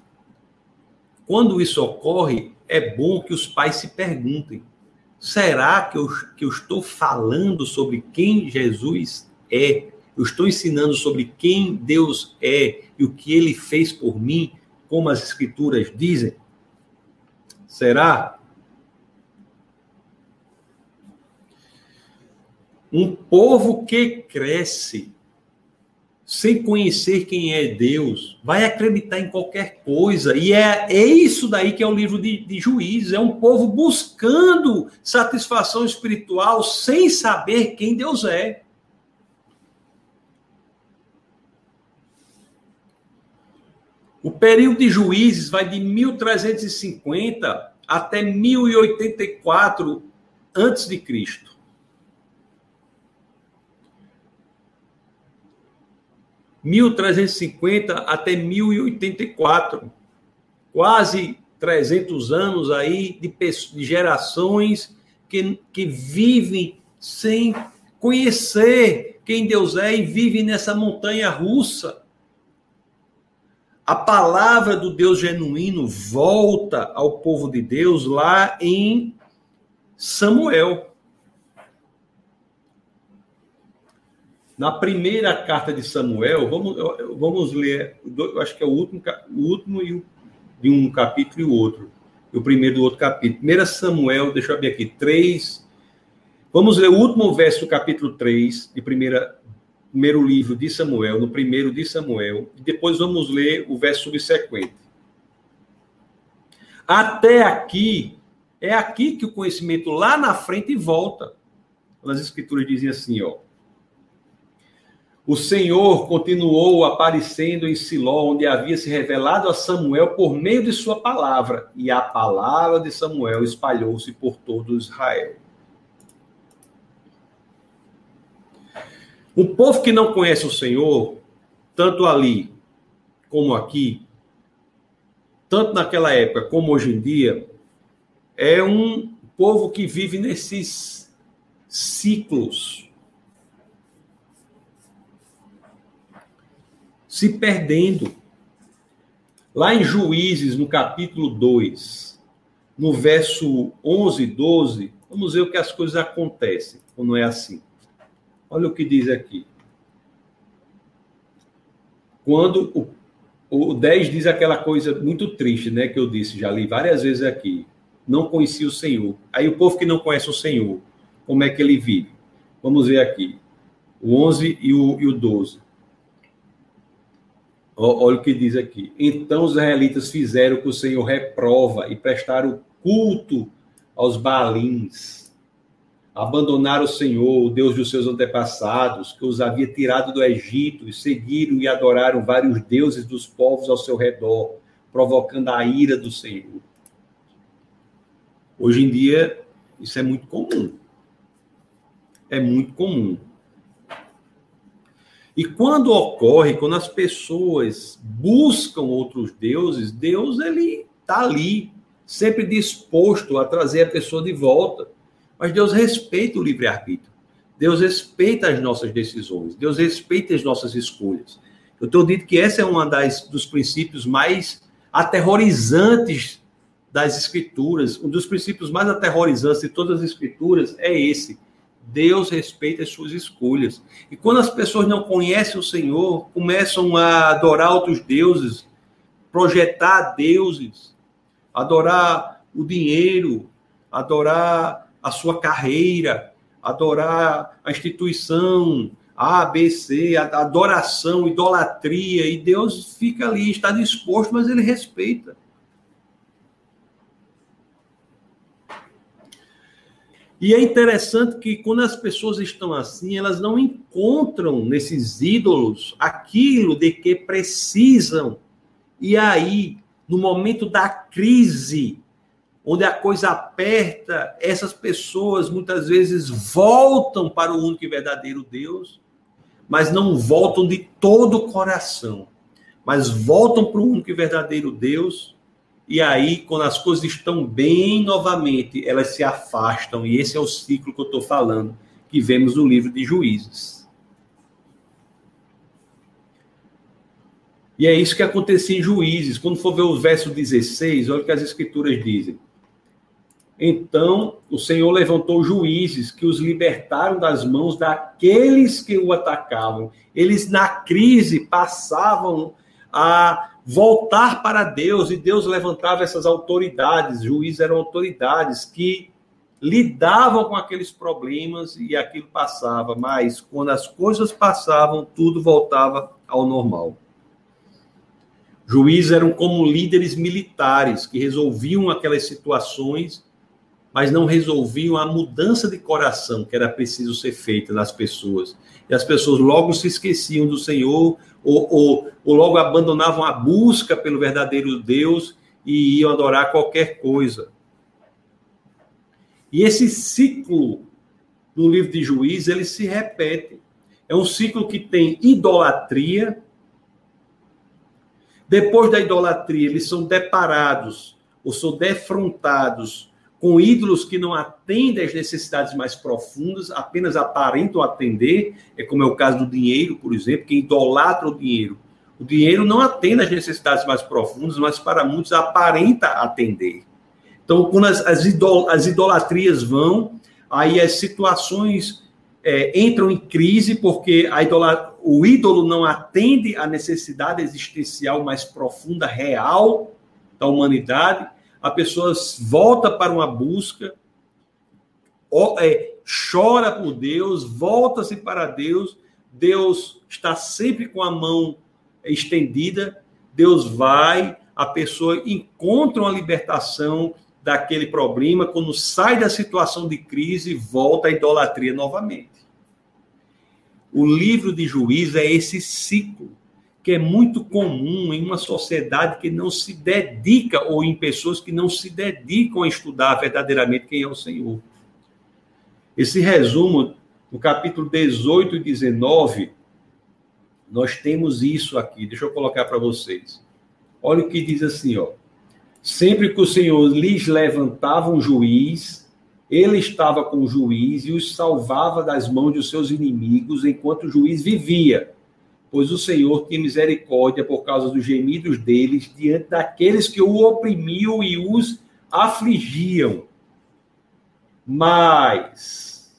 Quando isso ocorre, é bom que os pais se perguntem: será que eu estou falando sobre quem Jesus é? Eu estou ensinando sobre quem Deus é e o que ele fez por mim, como as Escrituras dizem? Será? Um povo que cresce sem conhecer quem é Deus, vai acreditar em qualquer coisa. E é isso daí que é o livro de Juízes. É um povo buscando satisfação espiritual sem saber quem Deus é. O período de Juízes vai de 1350 até 1084 a.C. 1350 até 1084, quase 300 anos aí de gerações que vivem sem conhecer quem Deus é e vivem nessa montanha russa. A palavra do Deus genuíno volta ao povo de Deus lá em Samuel. Na primeira carta de Samuel, vamos ler, eu acho que é o último e o de um capítulo e o outro. E o primeiro do outro capítulo. 1 Samuel, deixa eu abrir aqui, 3. Vamos ler o último verso do capítulo 3, de primeiro livro de Samuel, no primeiro de Samuel. E depois vamos ler o verso subsequente. Até aqui, é aqui que o conhecimento lá na frente volta. As escrituras dizem assim, ó. O Senhor continuou aparecendo em Siló, onde havia se revelado a Samuel por meio de sua palavra. E a palavra de Samuel espalhou-se por todo Israel. O povo que não conhece o Senhor, tanto ali como aqui, tanto naquela época como hoje em dia, é um povo que vive nesses ciclos. Se perdendo. Lá em Juízes, no capítulo 2, no verso 11 e 12, vamos ver o que as coisas acontecem, ou não é assim. Olha o que diz aqui. Quando o 10 diz aquela coisa muito triste, né, que eu disse, já li várias vezes aqui, não conhecia o Senhor. Aí o povo que não conhece o Senhor, como é que ele vive? Vamos ver aqui, o 11 e o 12. Olha o que diz aqui. Então os israelitas fizeram o que o Senhor reprova e prestaram culto aos Baalins. Abandonaram o Senhor, o Deus dos seus antepassados, que os havia tirado do Egito, e seguiram e adoraram vários deuses dos povos ao seu redor, provocando a ira do Senhor. Hoje em dia, isso é muito comum. É muito comum. E quando ocorre, quando as pessoas buscam outros deuses, Deus ele está ali, sempre disposto a trazer a pessoa de volta. Mas Deus respeita o livre-arbítrio. Deus respeita as nossas decisões. Deus respeita as nossas escolhas. Eu tenho dito que essa é uma dos princípios mais aterrorizantes das Escrituras. Um dos princípios mais aterrorizantes de todas as Escrituras é esse. Deus respeita as suas escolhas. E quando as pessoas não conhecem o Senhor, começam a adorar outros deuses, projetar deuses, adorar o dinheiro, adorar a sua carreira, adorar a instituição, A, B, C, adoração, idolatria, e Deus fica ali, está disposto, mas ele respeita. E é interessante que quando as pessoas estão assim, elas não encontram nesses ídolos aquilo de que precisam. E aí, no momento da crise, onde a coisa aperta, essas pessoas muitas vezes voltam para o único e verdadeiro Deus, mas não voltam de todo o coração, mas voltam para o único e verdadeiro Deus. E aí, quando as coisas estão bem novamente, elas se afastam. E esse é o ciclo que eu estou falando, que vemos no livro de Juízes. E é isso que acontecia em Juízes. Quando for ver o verso 16, olha o que as escrituras dizem. Então, o Senhor levantou juízes que os libertaram das mãos daqueles que o atacavam. Eles, na crise, passavam a voltar para Deus, e Deus levantava essas autoridades, juízes eram autoridades que lidavam com aqueles problemas e aquilo passava, mas quando as coisas passavam, tudo voltava ao normal. Juízes eram como líderes militares que resolviam aquelas situações, mas não resolviam a mudança de coração que era preciso ser feita nas pessoas. E as pessoas logo se esqueciam do Senhor, ou logo abandonavam a busca pelo verdadeiro Deus e iam adorar qualquer coisa. E esse ciclo no livro de Juízes, ele se repete. É um ciclo que tem idolatria, Depois da idolatria, eles são deparados ou são defrontados com ídolos que não atendem às necessidades mais profundas, apenas aparentam atender, é como é o caso do dinheiro, por exemplo, que idolatra o dinheiro. O dinheiro não atende às necessidades mais profundas, mas para muitos aparenta atender. Então, quando as idolatrias vão, aí as situações entram em crise, porque o ídolo não atende à necessidade existencial mais profunda, real, da humanidade. A pessoa volta para uma busca, chora por Deus, volta-se para Deus, Deus está sempre com a mão estendida, Deus vai, a pessoa encontra uma libertação daquele problema, quando sai da situação de crise, volta à idolatria novamente. O livro de Juízes é esse ciclo, que é muito comum em uma sociedade que não se dedica, ou em pessoas que não se dedicam a estudar verdadeiramente quem é o Senhor. Esse resumo, no capítulo 18 e 19, nós temos isso aqui. Deixa eu colocar para vocês. Olha o que diz assim, ó. Sempre que o Senhor lhes levantava um juiz, ele estava com o juiz e os salvava das mãos de seus inimigos enquanto o juiz vivia. Pois o Senhor tinha misericórdia por causa dos gemidos deles diante daqueles que o oprimiam e os afligiam. Mas,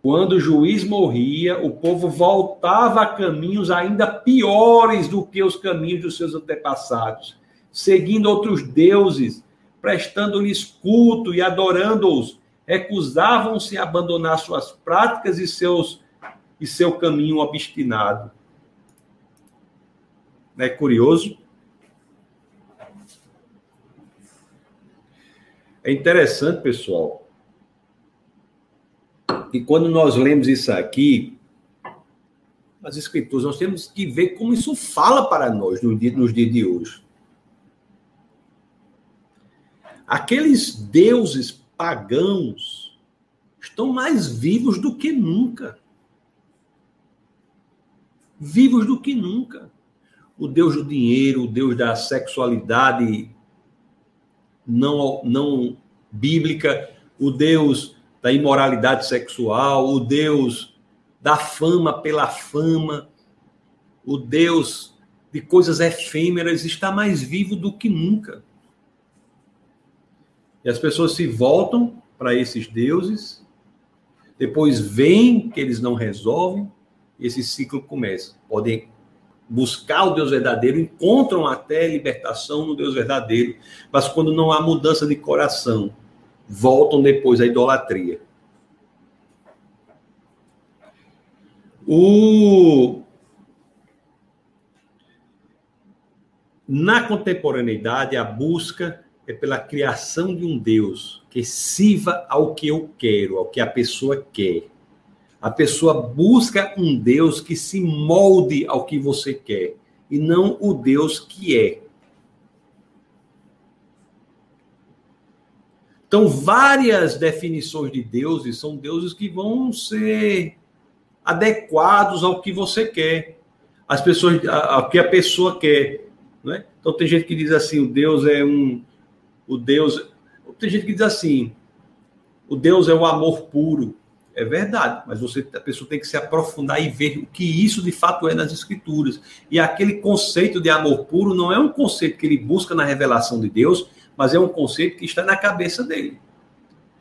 quando o juiz morria, o povo voltava a caminhos ainda piores do que os caminhos dos seus antepassados, seguindo outros deuses, prestando-lhes culto e adorando-os, recusavam-se a abandonar suas práticas e seu caminho obstinado. Não é curioso? É interessante, pessoal. E quando nós lemos isso aqui, as escrituras, nós temos que ver como isso fala para nós nos dias de hoje. Aqueles deuses pagãos estão mais vivos do que nunca. Vivos do que nunca. O Deus do dinheiro, o Deus da sexualidade não bíblica, o Deus da imoralidade sexual, o Deus da fama pela fama, o Deus de coisas efêmeras está mais vivo do que nunca. E as pessoas se voltam para esses deuses, depois veem que eles não resolvem, e esse ciclo começa. Podem buscar o Deus verdadeiro, encontram até libertação no Deus verdadeiro, mas quando não há mudança de coração, voltam depois à idolatria. Na contemporaneidade, a busca é pela criação de um Deus que sirva ao que eu quero, ao que a pessoa quer. A pessoa busca um Deus que se molde ao que você quer, e não o Deus que é. Então, várias definições de deuses são deuses que vão ser adequados ao que você quer, ao que a pessoa quer, né? Então, tem gente que diz assim, tem gente que diz assim, o Deus é o amor puro. É verdade, mas a pessoa tem que se aprofundar e ver o que isso de fato é nas Escrituras. E aquele conceito de amor puro não é um conceito que ele busca na revelação de Deus, mas é um conceito que está na cabeça dele.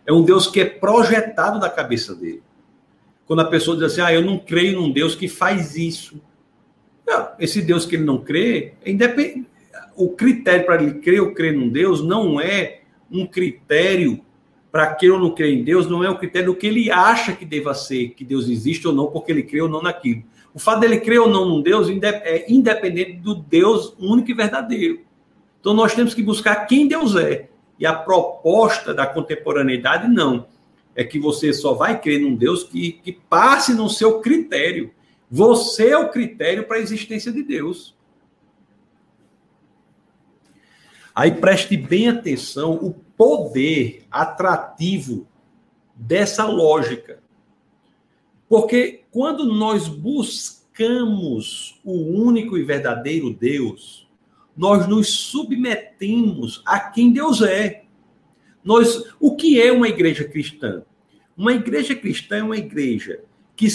É um Deus que é projetado na cabeça dele. Quando a pessoa diz assim, eu não creio num Deus que faz isso. Não, esse Deus que ele não crê, é independente. O critério para ele crer ou crer num Deus não é um critério para quem não crê em Deus, não é um critério do que ele acha que deva ser, que Deus existe ou não, porque ele crê ou não naquilo. O fato dele crer ou não num Deus é independente do Deus único e verdadeiro. Então, nós temos que buscar quem Deus é. E a proposta da contemporaneidade, não. É que você só vai crer num Deus que passe no seu critério. Você é o critério para a existência de Deus. Aí preste bem atenção o poder atrativo dessa lógica. Porque quando nós buscamos o único e verdadeiro Deus, nós nos submetemos a quem Deus é. O que é uma igreja cristã? Uma igreja cristã é uma igreja que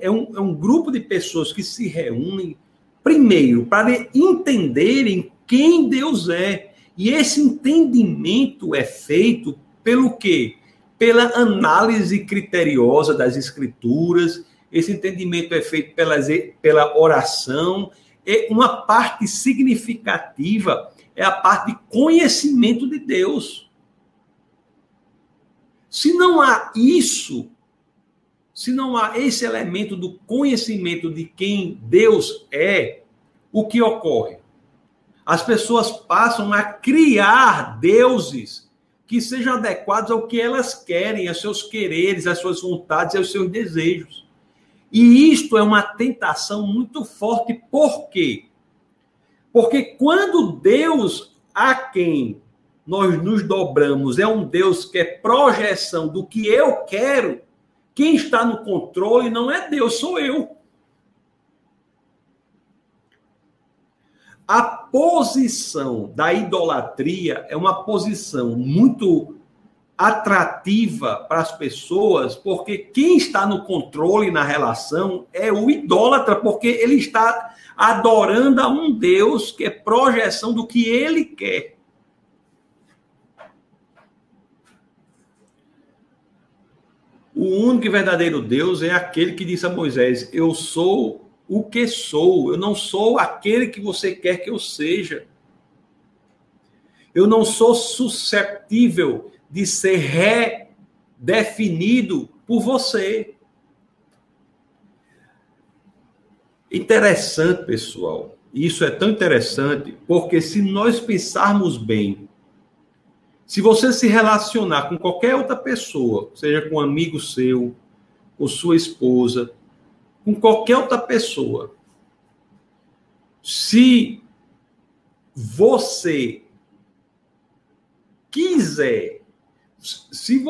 é um grupo de pessoas que se reúnem, primeiro, para entenderem quem Deus é. E esse entendimento é feito pelo quê? Pela análise criteriosa das Escrituras, esse entendimento é feito pela oração. É uma parte significativa, é a parte de conhecimento de Deus. Se não há isso, se não há esse elemento do conhecimento de quem Deus é, o que ocorre? As pessoas passam a criar deuses que sejam adequados ao que elas querem, aos seus quereres, às suas vontades e aos seus desejos. E isto é uma tentação muito forte. Por quê? Porque quando Deus a quem nós nos dobramos é um Deus que é projeção do que eu quero, quem está no controle não é Deus, sou eu. A posição da idolatria é uma posição muito atrativa para as pessoas, porque quem está no controle na relação é o idólatra, porque ele está adorando a um Deus que é projeção do que ele quer. O único e verdadeiro Deus é aquele que disse a Moisés: eu sou o que sou, eu não sou aquele que você quer que eu seja. Eu não sou susceptível de ser redefinido por você. Interessante, pessoal. Isso é tão interessante, porque se nós pensarmos bem, se você se relacionar com qualquer outra pessoa, seja com um amigo seu, com sua esposa, com qualquer outra pessoa, se você quiser, se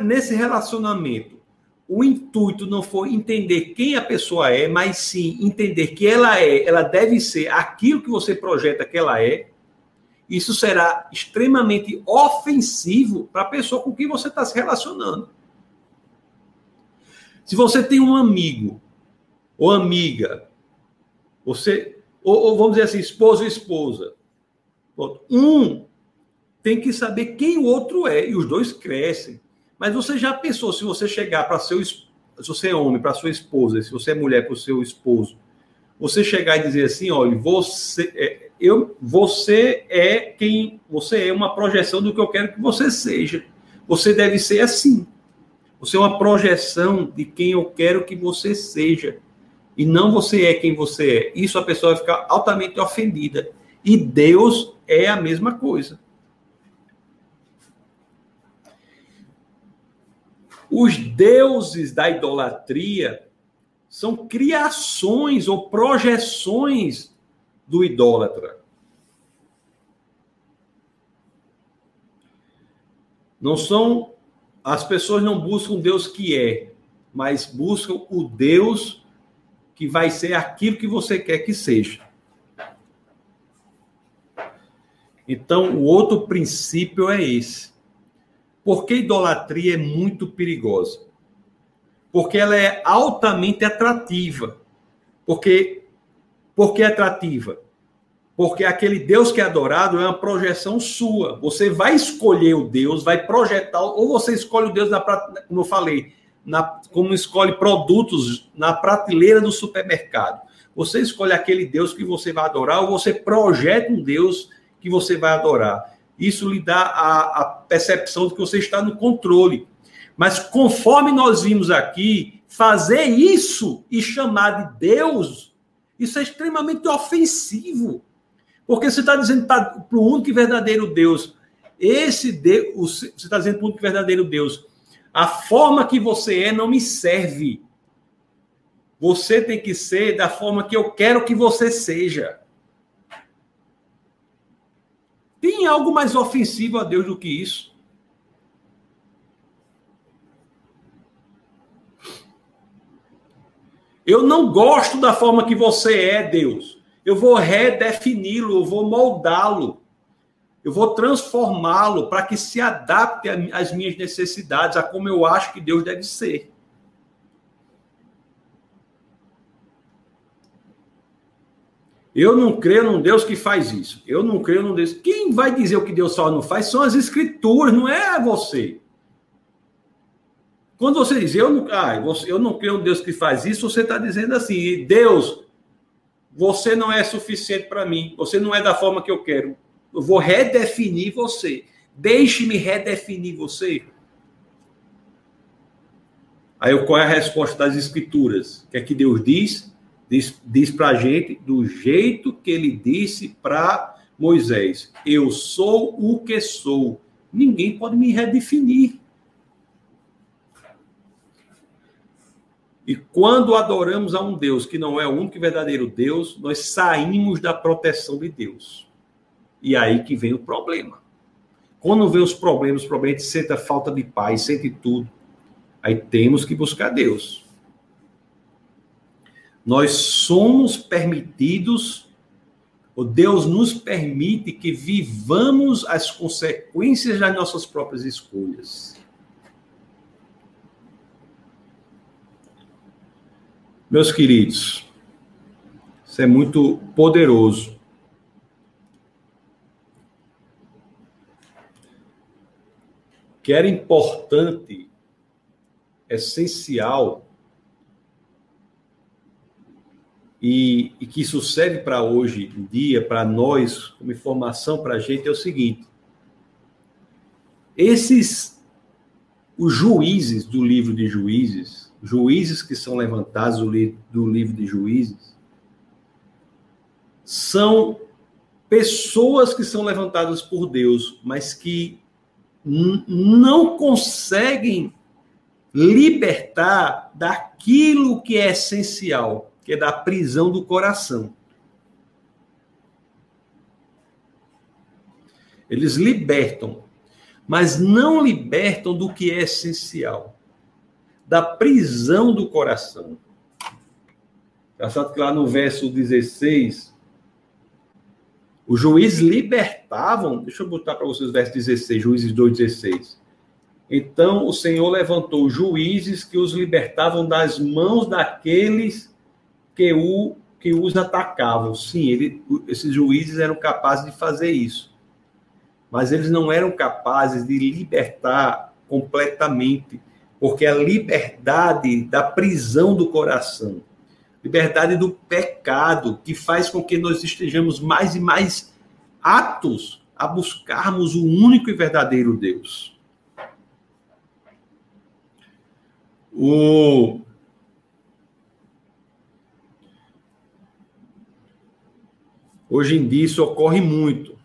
nesse relacionamento o intuito não for entender quem a pessoa é, mas sim entender que ela deve ser aquilo que você projeta que ela é, isso será extremamente ofensivo para a pessoa com quem você está se relacionando. Se você tem um amigo ou amiga, ou vamos dizer assim, esposo ou esposa, tem que saber quem o outro é, e os dois crescem. Mas você já pensou, se você chegar para seu... Se você é homem, para sua esposa, se você é mulher, para o seu esposo, você chegar e dizer assim: olha, você é uma projeção do que eu quero que você seja. Você deve ser assim. Você é uma projeção de quem eu quero que você seja. E não você é quem você é. Isso a pessoa vai ficar altamente ofendida. E Deus é a mesma coisa. Os deuses da idolatria são criações ou projeções do idólatra. Não são... As pessoas não buscam o Deus que é, mas buscam o Deus que vai ser aquilo que você quer que seja. Então, o outro princípio é esse. Porque a idolatria é muito perigosa. Porque ela é altamente atrativa. Por que atrativa? Porque aquele Deus que é adorado é uma projeção sua. Você vai escolher o Deus, vai projetar, ou você escolhe o Deus, como eu falei, como escolhe produtos na prateleira do supermercado. Você escolhe aquele Deus que você vai adorar, ou você projeta um Deus que você vai adorar. Isso lhe dá a percepção de que você está no controle. Mas conforme nós vimos aqui, fazer isso e chamar de Deus, isso é extremamente ofensivo. Porque você está dizendo para o único e verdadeiro Deus, a forma que você é não me serve. Você tem que ser da forma que eu quero que você seja. Tem algo mais ofensivo a Deus do que isso? Eu não gosto da forma que você é, Deus. Eu vou redefini-lo, eu vou moldá-lo, eu vou transformá-lo para que se adapte às minhas necessidades, a como eu acho que Deus deve ser. Eu não creio num Deus que faz isso. Eu não creio num Deus... Quem vai dizer o que Deus só não faz são as escrituras, não é você. Quando você diz, eu não creio num Deus que faz isso, você está dizendo assim, Deus, você não é suficiente para mim, você não é da forma que eu quero. Eu vou redefinir você. Deixe-me redefinir você. Aí qual é a resposta das escrituras? O que é que Deus diz? Diz para a gente do jeito que ele disse para Moisés. Eu sou o que sou. Ninguém pode me redefinir. E quando adoramos a um Deus que não é o único e verdadeiro Deus, nós saímos da proteção de Deus. E aí que vem o problema. Quando vem os problemas a gente sente a falta de paz, sente tudo. Aí temos que buscar Deus. Nós somos permitidos, ou Deus nos permite que vivamos as consequências das nossas próprias escolhas. Meus queridos, isso é muito poderoso. O que era importante, essencial, E que isso serve para hoje em dia, para nós, como informação para a gente, é o seguinte. Os juízes do livro de Juízes, juízes que são levantados do livro de Juízes, são pessoas que são levantadas por Deus, mas que não conseguem libertar daquilo que é essencial, que é da prisão do coração. Eles libertam, mas não libertam do que é essencial, da prisão do coração. Engraçado que lá no verso 16, os juízes libertavam, deixa eu botar para vocês o verso 16, Juízes 2:16. Então o Senhor levantou juízes que os libertavam das mãos daqueles que os atacavam. Sim, esses juízes eram capazes de fazer isso. Mas eles não eram capazes de libertar completamente, porque a liberdade da prisão do coração, liberdade do pecado, que faz com que nós estejamos mais e mais aptos a buscarmos o único e verdadeiro Deus. Hoje em dia isso ocorre muito.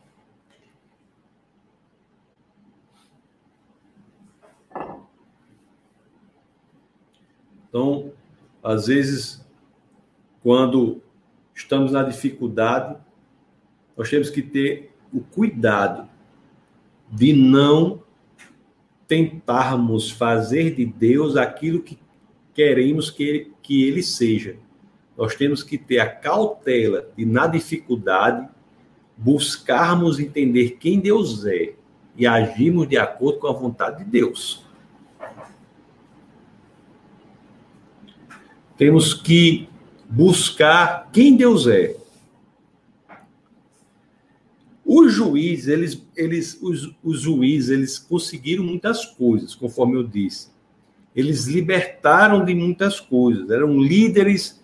Então, às vezes, quando estamos na dificuldade, nós temos que ter o cuidado de não tentarmos fazer de Deus aquilo que queremos que ele seja. Nós temos que ter a cautela de, na dificuldade, buscarmos entender quem Deus é e agirmos de acordo com a vontade de Deus. Temos que buscar quem Deus é. Os juízes, eles conseguiram muitas coisas, conforme eu disse. Eles libertaram de muitas coisas. Eram líderes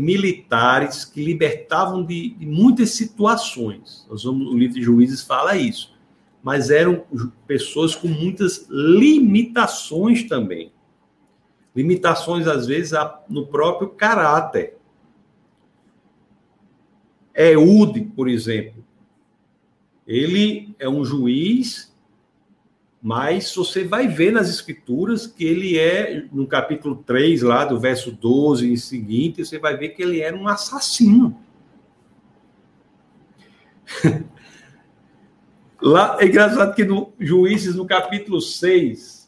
militares que libertavam de muitas situações. O livro de Juízes fala isso. Mas eram pessoas com muitas limitações também. Limitações, às vezes, no próprio caráter. Eude, por exemplo. Ele é um juiz, mas você vai ver nas escrituras que ele é, no capítulo 3, lá do verso 12 e seguinte, você vai ver que ele era um assassino. Lá, é engraçado que no Juízes, no capítulo 6,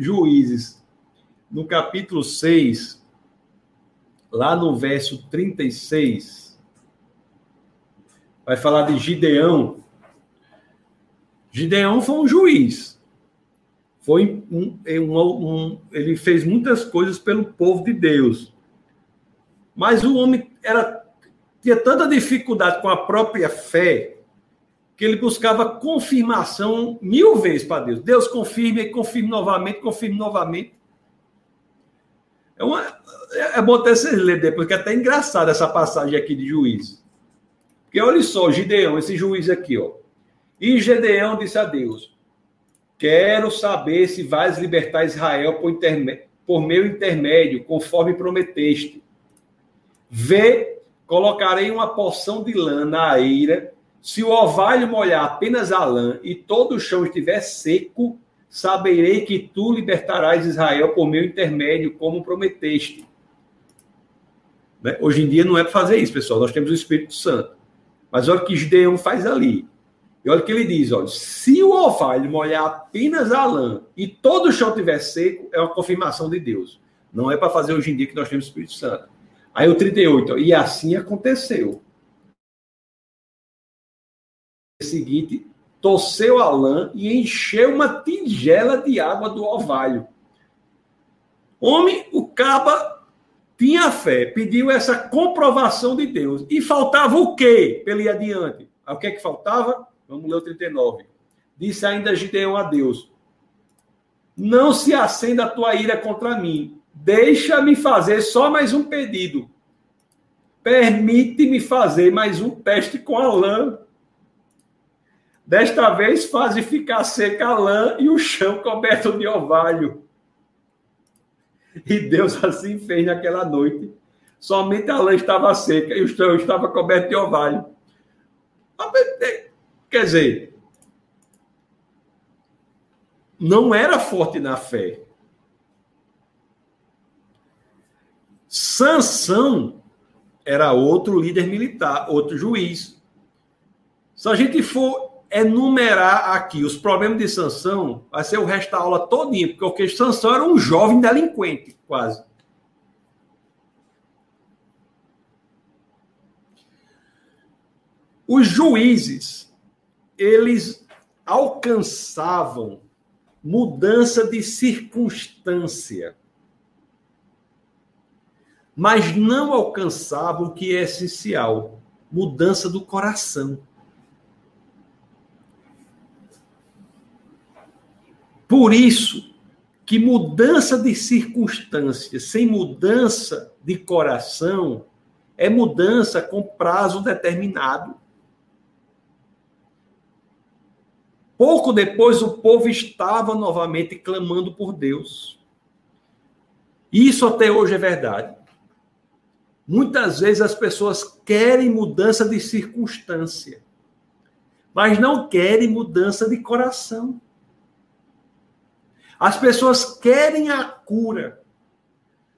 Juízes, no capítulo 6, lá no verso 36, vai falar de Gideão. Gideão foi um juiz. Ele fez muitas coisas pelo povo de Deus. Mas o homem tinha tanta dificuldade com a própria fé que ele buscava confirmação 1000 vezes para Deus. Deus confirme, confirme novamente, confirme novamente. É bom até vocês lerem depois, porque é até engraçado essa passagem aqui de juízes. Porque olha só, Gideão, esse juiz aqui, ó. E Gideão disse a Deus: quero saber se vais libertar Israel por meu intermédio, conforme prometeste. Vê, colocarei uma porção de lã na eira. Se o orvalho molhar apenas a lã e todo o chão estiver seco, saberei que tu libertarás Israel por meu intermédio, como prometeste. Né? Hoje em dia não é para fazer isso, pessoal. Nós temos o Espírito Santo. Mas olha o que Gideão faz ali. E olha o que ele diz. Olha, se o orvalho molhar apenas a lã e todo o chão estiver seco, é uma confirmação de Deus. Não é para fazer hoje em dia que nós temos o Espírito Santo. Aí o 38. Ó, e assim aconteceu. Seguinte, torceu a lã e encheu uma tigela de água do orvalho. Homem, o caba tinha fé, pediu essa comprovação de Deus. E faltava o quê? Pelo ir adiante. Aí, o que é que faltava? Vamos ler o 39. Disse ainda Gideão a Deus: não se acenda a tua ira contra mim. Deixa-me fazer só mais um pedido. Permite-me fazer mais um teste com a lã. Desta vez, faze ficar seca a lã e o chão coberto de orvalho. E Deus assim fez naquela noite. Somente a lã estava seca e o chão estava coberto de orvalho. Quer dizer, não era forte na fé. Sansão era outro líder militar, outro juiz. Se a gente for enumerar aqui os problemas de Sansão, vai ser o resto da aula todinha, porque Sansão era um jovem delinquente, quase. Os juízes, eles alcançavam mudança de circunstância, mas não alcançavam o que é essencial, mudança do coração. Por isso que mudança de circunstância sem mudança de coração é mudança com prazo determinado. Pouco depois, o povo estava novamente clamando por Deus. Isso até hoje é verdade. Muitas vezes as pessoas querem mudança de circunstância, mas não querem mudança de coração. As pessoas querem a cura,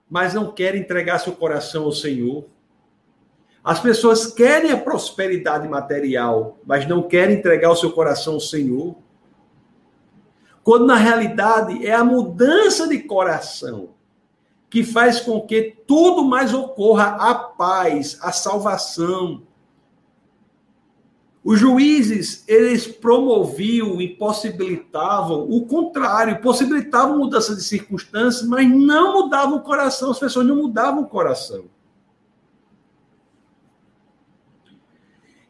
mas não querem entregar seu coração ao Senhor. As pessoas querem a prosperidade material, mas não querem entregar o seu coração ao Senhor. Quando, na realidade, é a mudança de coração que faz com que tudo mais ocorra, a paz, a salvação. Os juízes, eles promoviam e possibilitavam o contrário, possibilitavam mudança de circunstâncias, mas não mudavam o coração, as pessoas não mudavam o coração.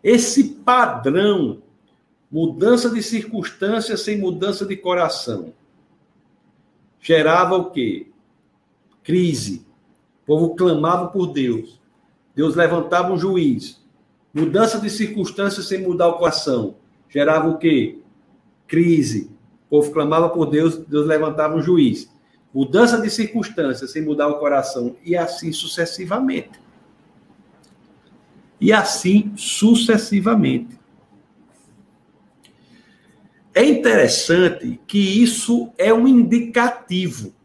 Esse padrão, mudança de circunstâncias sem mudança de coração, gerava o quê? Crise. O povo clamava por Deus. Deus levantava um juiz. Mudança de circunstâncias sem mudar o coração gerava o quê? Crise. O povo clamava por Deus, Deus levantava um juiz. Mudança de circunstâncias sem mudar o coração, e assim sucessivamente. E assim sucessivamente. É interessante que isso é um indicativo.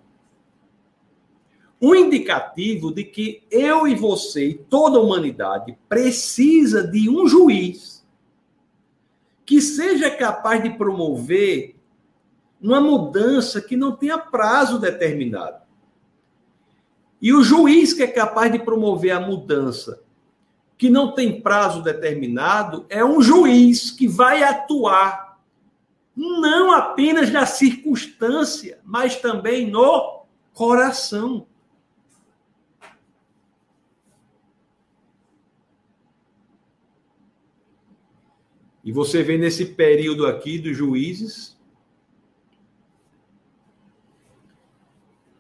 Um indicativo de que eu e você e toda a humanidade precisa de um juiz que seja capaz de promover uma mudança que não tenha prazo determinado. E o juiz que é capaz de promover a mudança, que não tem prazo determinado, é um juiz que vai atuar não apenas na circunstância, mas também no coração. E você vê nesse período aqui dos juízes,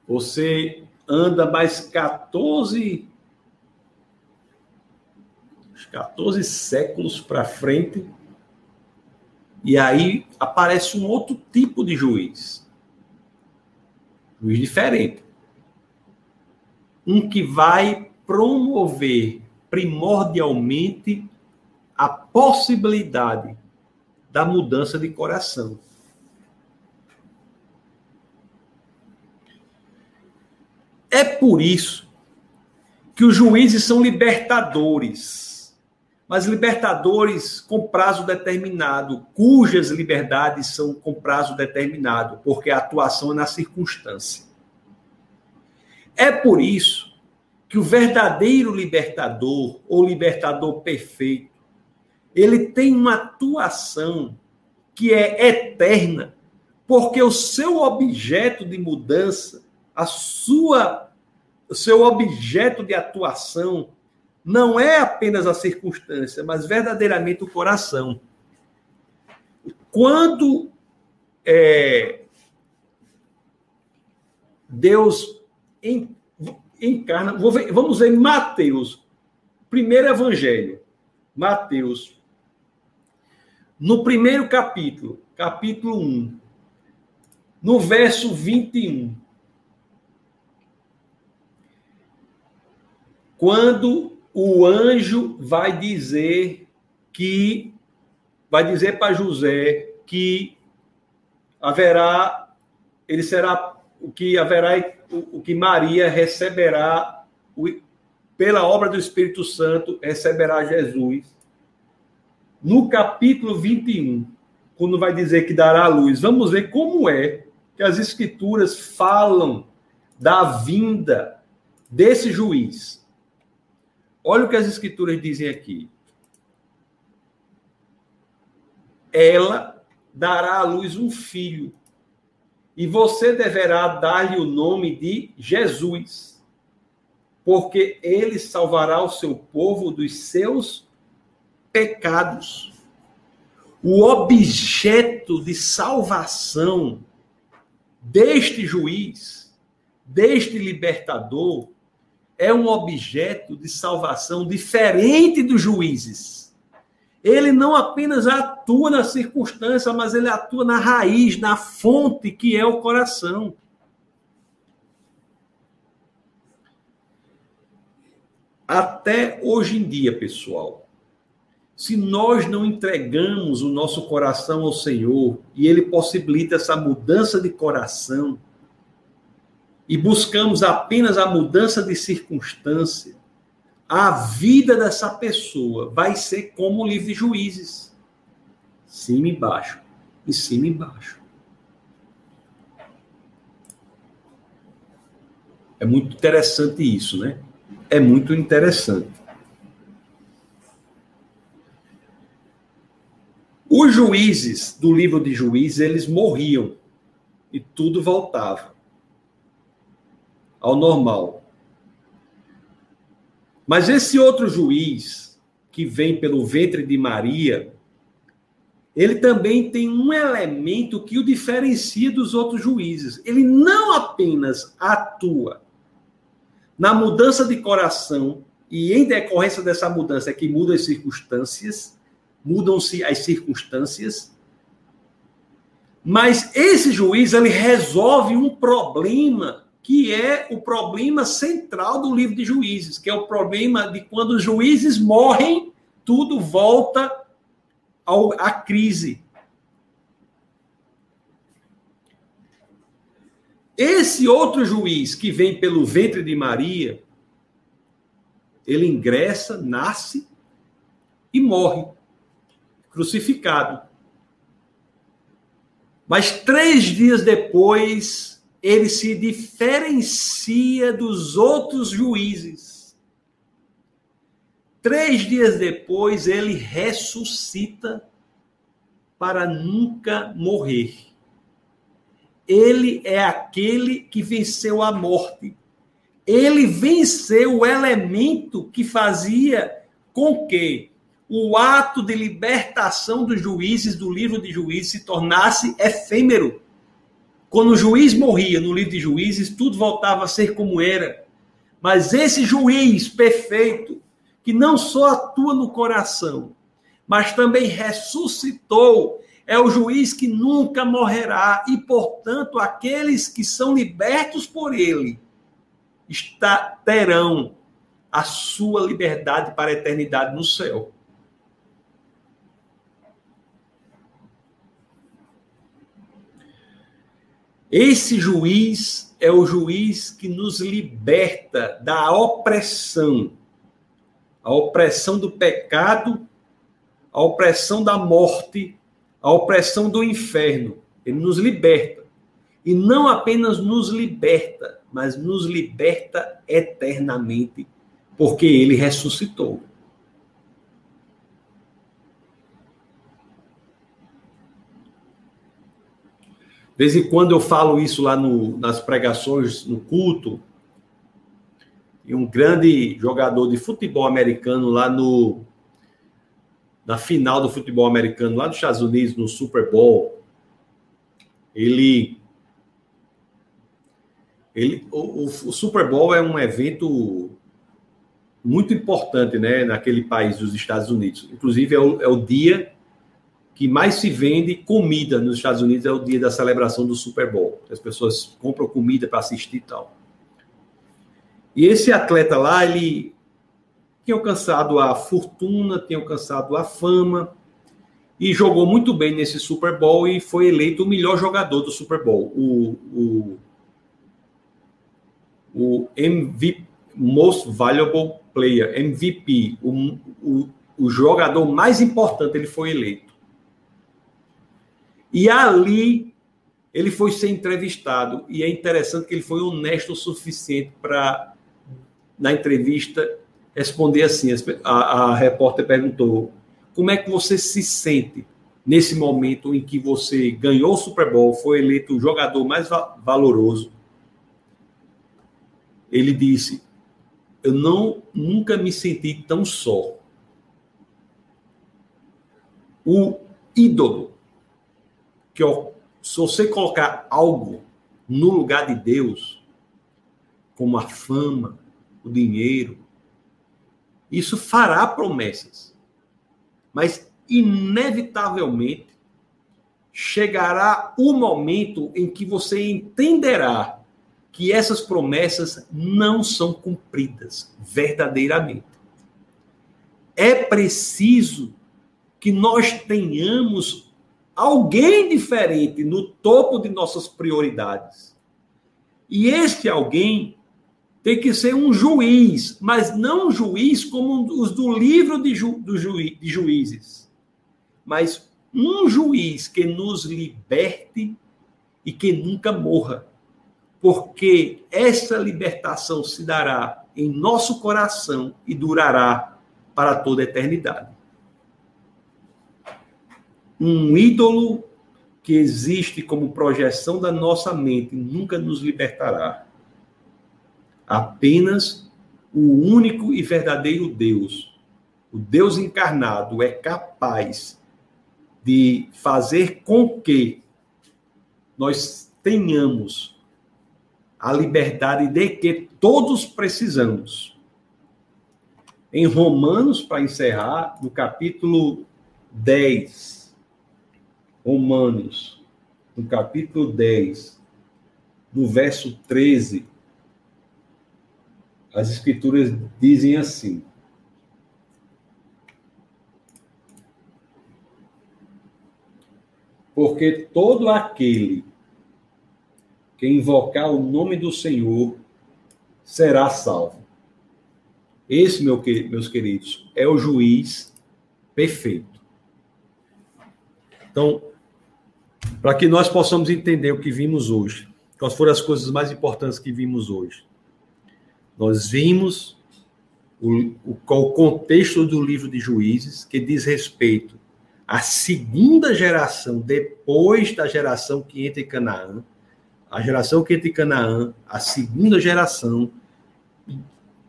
você anda mais 14 séculos para frente, e aí aparece um outro tipo de juiz. Juiz diferente. Um que vai promover primordialmente a possibilidade da mudança de coração. É por isso que os juízes são libertadores, mas libertadores com prazo determinado, cujas liberdades são com prazo determinado, porque a atuação é na circunstância. É por isso que o verdadeiro libertador, ou libertador perfeito, ele tem uma atuação que é eterna, porque o seu objeto de mudança, o seu objeto de atuação não é apenas a circunstância, mas verdadeiramente o coração. Quando Deus encarna... Vamos ver Mateus, primeiro evangelho. Mateus. No primeiro capítulo, capítulo 1, no verso 21, quando o anjo vai dizer para José que haverá, ele será o que Maria receberá, pela obra do Espírito Santo, receberá Jesus. No capítulo 21, quando vai dizer que dará a luz, vamos ver como é que as Escrituras falam da vinda desse juiz. Olha o que as Escrituras dizem aqui. Ela dará à luz um filho, e você deverá dar-lhe o nome de Jesus, porque ele salvará o seu povo dos seus pecados. O objeto de salvação deste juiz, deste libertador, é um objeto de salvação diferente dos juízes. Ele não apenas atua na circunstância, mas ele atua na raiz, na fonte, que é o coração. Até hoje em dia, pessoal, se nós não entregamos o nosso coração ao Senhor e Ele possibilita essa mudança de coração e buscamos apenas a mudança de circunstância, a vida dessa pessoa vai ser como o livro de Juízes. Cima e baixo, em cima e embaixo. É muito interessante isso, né? É muito interessante. Os juízes do livro de Juízes, eles morriam e tudo voltava ao normal. Mas esse outro juiz que vem pelo ventre de Maria, ele também tem um elemento que o diferencia dos outros juízes. Ele não apenas atua na mudança de coração e em decorrência dessa mudança é que muda as circunstâncias, mudam-se as circunstâncias, mas esse juiz, ele resolve um problema, que é o problema central do livro de Juízes, que é o problema de quando os juízes morrem, tudo volta à crise. Esse outro juiz que vem pelo ventre de Maria, ele ingressa, nasce e morre crucificado. Mas 3 dias depois, ele se diferencia dos outros juízes. 3 dias depois, ele ressuscita para nunca morrer. Ele é aquele que venceu a morte. Ele venceu o elemento que fazia com que o ato de libertação dos juízes, do livro de Juízes, se tornasse efêmero. Quando o juiz morria no livro de Juízes, tudo voltava a ser como era. Mas esse juiz perfeito, que não só atua no coração, mas também ressuscitou, é o juiz que nunca morrerá. E, portanto, aqueles que são libertos por ele terão a sua liberdade para a eternidade no céu. Esse juiz é o juiz que nos liberta da opressão. A opressão do pecado, a opressão da morte, a opressão do inferno. Ele nos liberta. E não apenas nos liberta, mas nos liberta eternamente, porque ele ressuscitou. De vez em quando eu falo isso lá nas pregações, no culto, e um grande jogador de futebol americano lá na final do futebol americano, lá dos Estados Unidos, no Super Bowl, o Super Bowl é um evento muito importante, né, naquele país, dos Estados Unidos. Inclusive, é o dia que mais se vende comida nos Estados Unidos, é o dia da celebração do Super Bowl. As pessoas compram comida para assistir e tal. E esse atleta lá, ele tinha alcançado a fortuna, tinha alcançado a fama, e jogou muito bem nesse Super Bowl e foi eleito o melhor jogador do Super Bowl. O MVP, Most Valuable Player, MVP, o jogador mais importante, ele foi eleito. E ali, ele foi ser entrevistado. E é interessante que ele foi honesto o suficiente para, na entrevista, responder assim. A repórter perguntou: como é que você se sente nesse momento em que você ganhou o Super Bowl, foi eleito o jogador mais valoroso? Ele disse: eu nunca me senti tão só. O ídolo, que se você colocar algo no lugar de Deus, como a fama, o dinheiro, isso fará promessas. Mas, inevitavelmente, chegará o momento em que você entenderá que essas promessas não são cumpridas verdadeiramente. É preciso que nós tenhamos alguém diferente no topo de nossas prioridades. E este alguém tem que ser um juiz, mas não um juiz como os do livro de Juízes, mas um juiz que nos liberte e que nunca morra. Porque essa libertação se dará em nosso coração e durará para toda a eternidade. Um ídolo que existe como projeção da nossa mente nunca nos libertará. Apenas o único e verdadeiro Deus, o Deus encarnado, é capaz de fazer com que nós tenhamos a liberdade de que todos precisamos. Em Romanos, para encerrar, no capítulo 10, Romanos, no capítulo 10, no verso 13, as Escrituras dizem assim: porque todo aquele que invocar o nome do Senhor será salvo. Esse, meus queridos, é o juiz perfeito. Então, para que nós possamos entender o que vimos hoje, Quais foram as coisas mais importantes que vimos hoje? Nós vimos o contexto do livro de Juízes, que diz respeito à segunda geração, depois da geração que entra em Canaã. A geração que entra em Canaã, a segunda geração,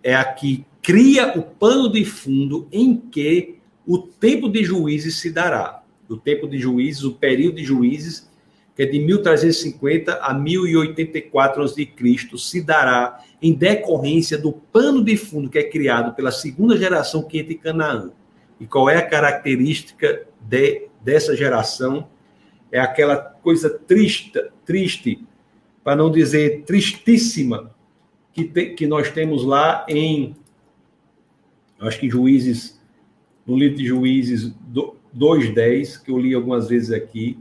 é a que cria o pano de fundo em que o tempo de Juízes se dará. O tempo de Juízes, o período de Juízes, que é de 1350 a 1084 a.C., se dará em decorrência do pano de fundo que é criado pela segunda geração que entra em Canaã. E qual é a característica dessa geração? É aquela coisa triste, para não dizer tristíssima, que nós temos lá em, acho que Juízes, no livro de Juízes 2:10, que eu li algumas vezes aqui,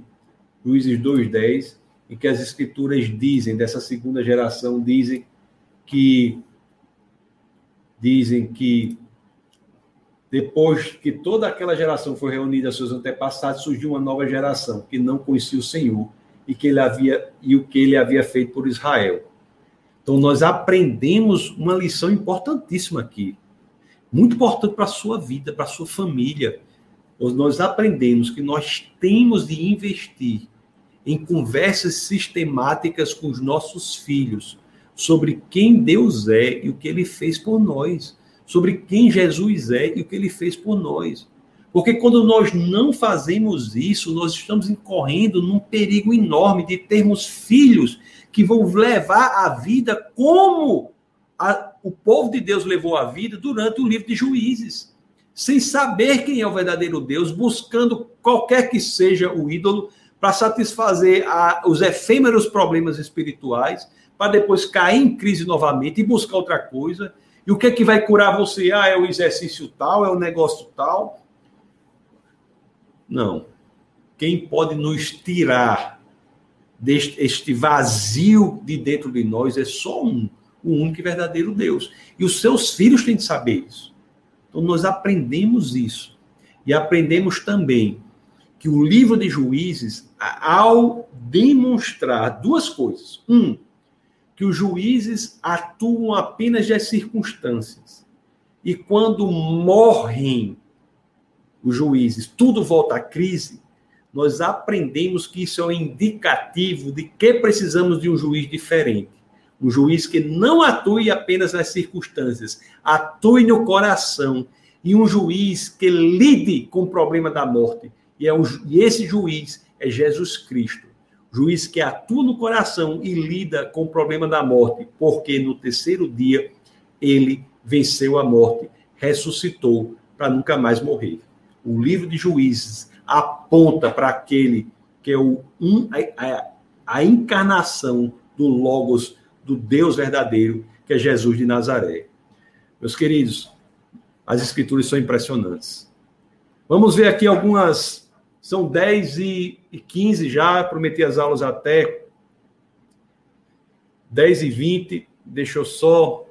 Juízes 2:10, em que as escrituras dizem, dessa segunda geração, dizem que depois que toda aquela geração foi reunida aos seus antepassados, surgiu uma nova geração que não conhecia o Senhor e o que ele havia feito por Israel. Então, nós aprendemos uma lição importantíssima aqui, muito importante para a sua vida, para a sua família. Nós aprendemos que nós temos de investir em conversas sistemáticas com os nossos filhos sobre quem Deus é e o que ele fez por nós, sobre quem Jesus é e o que ele fez por nós. Porque quando nós não fazemos isso, nós estamos incorrendo num perigo enorme de termos filhos que vão levar a vida como o povo de Deus levou a vida durante o livro de Juízes, sem saber quem é o verdadeiro Deus, buscando qualquer que seja o ídolo para satisfazer os efêmeros problemas espirituais, para depois cair em crise novamente e buscar outra coisa. E o que é que vai curar você? Ah, é o exercício tal, é o negócio tal. Não. Quem pode nos tirar deste vazio de dentro de nós é só o único e verdadeiro Deus. E os seus filhos têm de saber isso. Então, nós aprendemos isso. E aprendemos também que o livro de Juízes, ao demonstrar duas coisas. Que os juízes atuam apenas das circunstâncias. E quando morrem os juízes, tudo volta à crise. Nós aprendemos que isso é um indicativo de que precisamos de um juiz diferente. Um juiz que não atue apenas nas circunstâncias, atue no coração. E um juiz que lide com o problema da morte. E esse juiz é Jesus Cristo. Juiz que atua no coração e lida com o problema da morte. Porque no terceiro dia, ele venceu a morte, ressuscitou para nunca mais morrer. O livro de Juízes aponta para aquele que é a encarnação do Logos, do Deus verdadeiro, que é Jesus de Nazaré. Meus queridos, as escrituras são impressionantes. Vamos ver aqui algumas... São 10 e 15 já, prometi as aulas até 10 e 20. Deixa eu só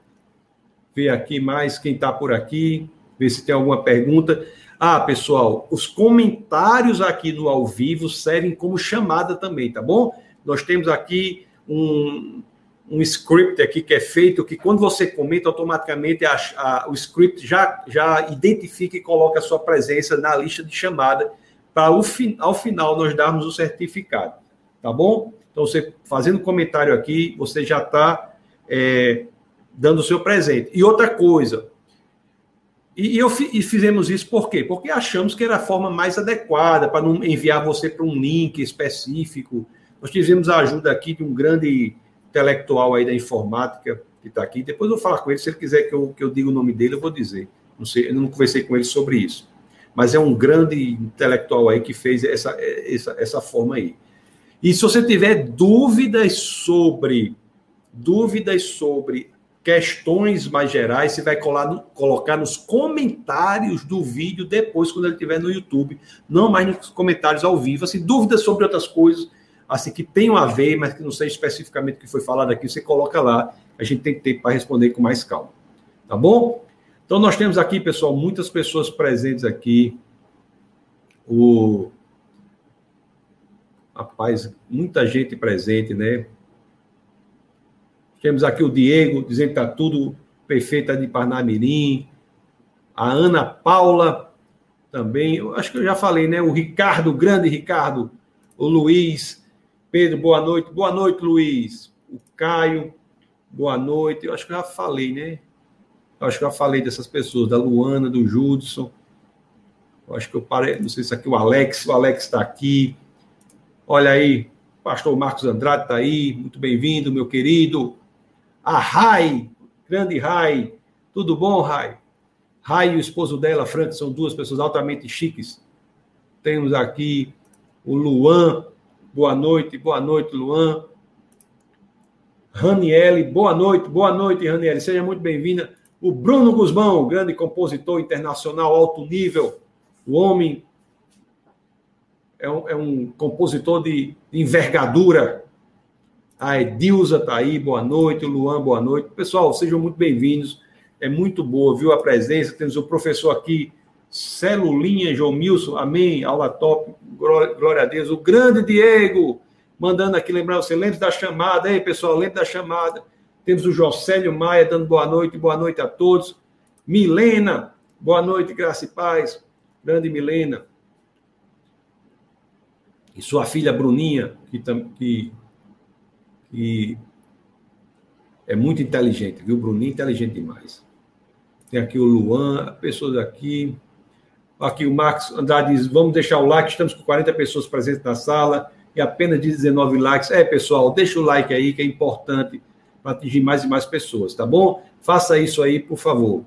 ver aqui mais quem está por aqui, ver se tem alguma pergunta. Ah, pessoal, os comentários aqui do Ao Vivo servem como chamada também, tá bom? Nós temos aqui um script aqui que é feito, que quando você comenta, automaticamente o script já identifica e coloca a sua presença na lista de chamada, para ao final nós darmos o certificado, tá bom? Então, você fazendo comentário aqui, você já está dando o seu presente. E outra coisa, e fizemos isso por quê? Porque achamos que era a forma mais adequada para não enviar você para um link específico. Nós tivemos a ajuda aqui de um grande intelectual aí da informática que está aqui. Depois eu vou falar com ele, se ele quiser que eu diga o nome dele, eu vou dizer. Não sei, eu não conversei com ele sobre isso. Mas é um grande intelectual aí que fez essa forma aí. E se você tiver dúvidas sobre questões mais gerais, você vai colocar nos comentários do vídeo depois, quando ele estiver no YouTube, não mais nos comentários ao vivo. Assim, dúvidas sobre outras coisas assim, que tenham a ver, mas que não sei especificamente o que foi falado aqui, você coloca lá. A gente tem tempo para responder com mais calma. Tá bom? Então, nós temos aqui, pessoal, muitas pessoas presentes aqui. Muita gente presente, né? Temos aqui o Diego, dizendo que está tudo perfeito de Parnamirim. A Ana Paula também. Eu acho que eu já falei, né? O Ricardo, o grande Ricardo. O Luiz Pedro, boa noite. Boa noite, Luiz. O Caio, boa noite. Eu acho que eu já falei, né? Eu acho que eu já falei dessas pessoas, da Luana, do Judson. Eu acho que eu parei, não sei se aqui o Alex está aqui. Olha aí, o pastor Marcos Andrade está aí, muito bem-vindo, meu querido. A Rai, grande Rai, tudo bom, Rai? Rai e o esposo dela, Franklin, são duas pessoas altamente chiques. Temos aqui o Luan, boa noite, Luan. Raniele, boa noite, Raniele, seja muito bem-vinda. O Bruno Guzmão, grande compositor internacional, alto nível, o homem é um compositor de envergadura. A Edilza está aí, boa noite. O Luan, boa noite. Pessoal, sejam muito bem-vindos. É muito boa, viu, a presença. Temos o professor aqui, Celulinha, João Milson, amém, aula top, glória a Deus. O grande Diego, mandando aqui lembrar você, lembre da chamada. Ei, pessoal, lembre da chamada. Temos o Jocélio Maia dando boa noite a todos. Milena, boa noite, graça e paz. Grande Milena. E sua filha Bruninha, que é muito inteligente, viu? Bruninha é inteligente demais. Tem aqui o Luan, pessoas aqui. Aqui o Marcos Andrade diz, vamos deixar o like, estamos com 40 pessoas presentes na sala e apenas de 19 likes. É, pessoal, deixa o like aí, que é importante para atingir mais e mais pessoas, tá bom? Faça isso aí, por favor.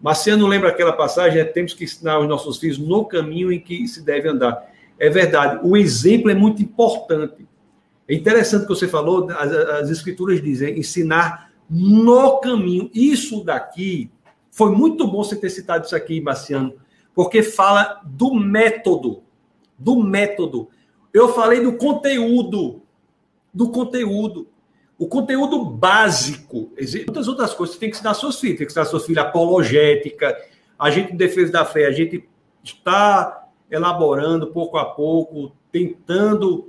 Marciano lembra aquela passagem, temos que ensinar os nossos filhos no caminho em que se deve andar. É verdade, o exemplo é muito importante. É interessante o que você falou, as escrituras dizem, ensinar no caminho. Isso daqui, foi muito bom você ter citado isso aqui, Marciano, porque fala do método, Eu falei do conteúdo, O conteúdo básico, existem muitas outras coisas que tem que ensinar seus filhos, tem que ensinar seus filhos apologética, a gente em defesa da fé, a gente está elaborando pouco a pouco, tentando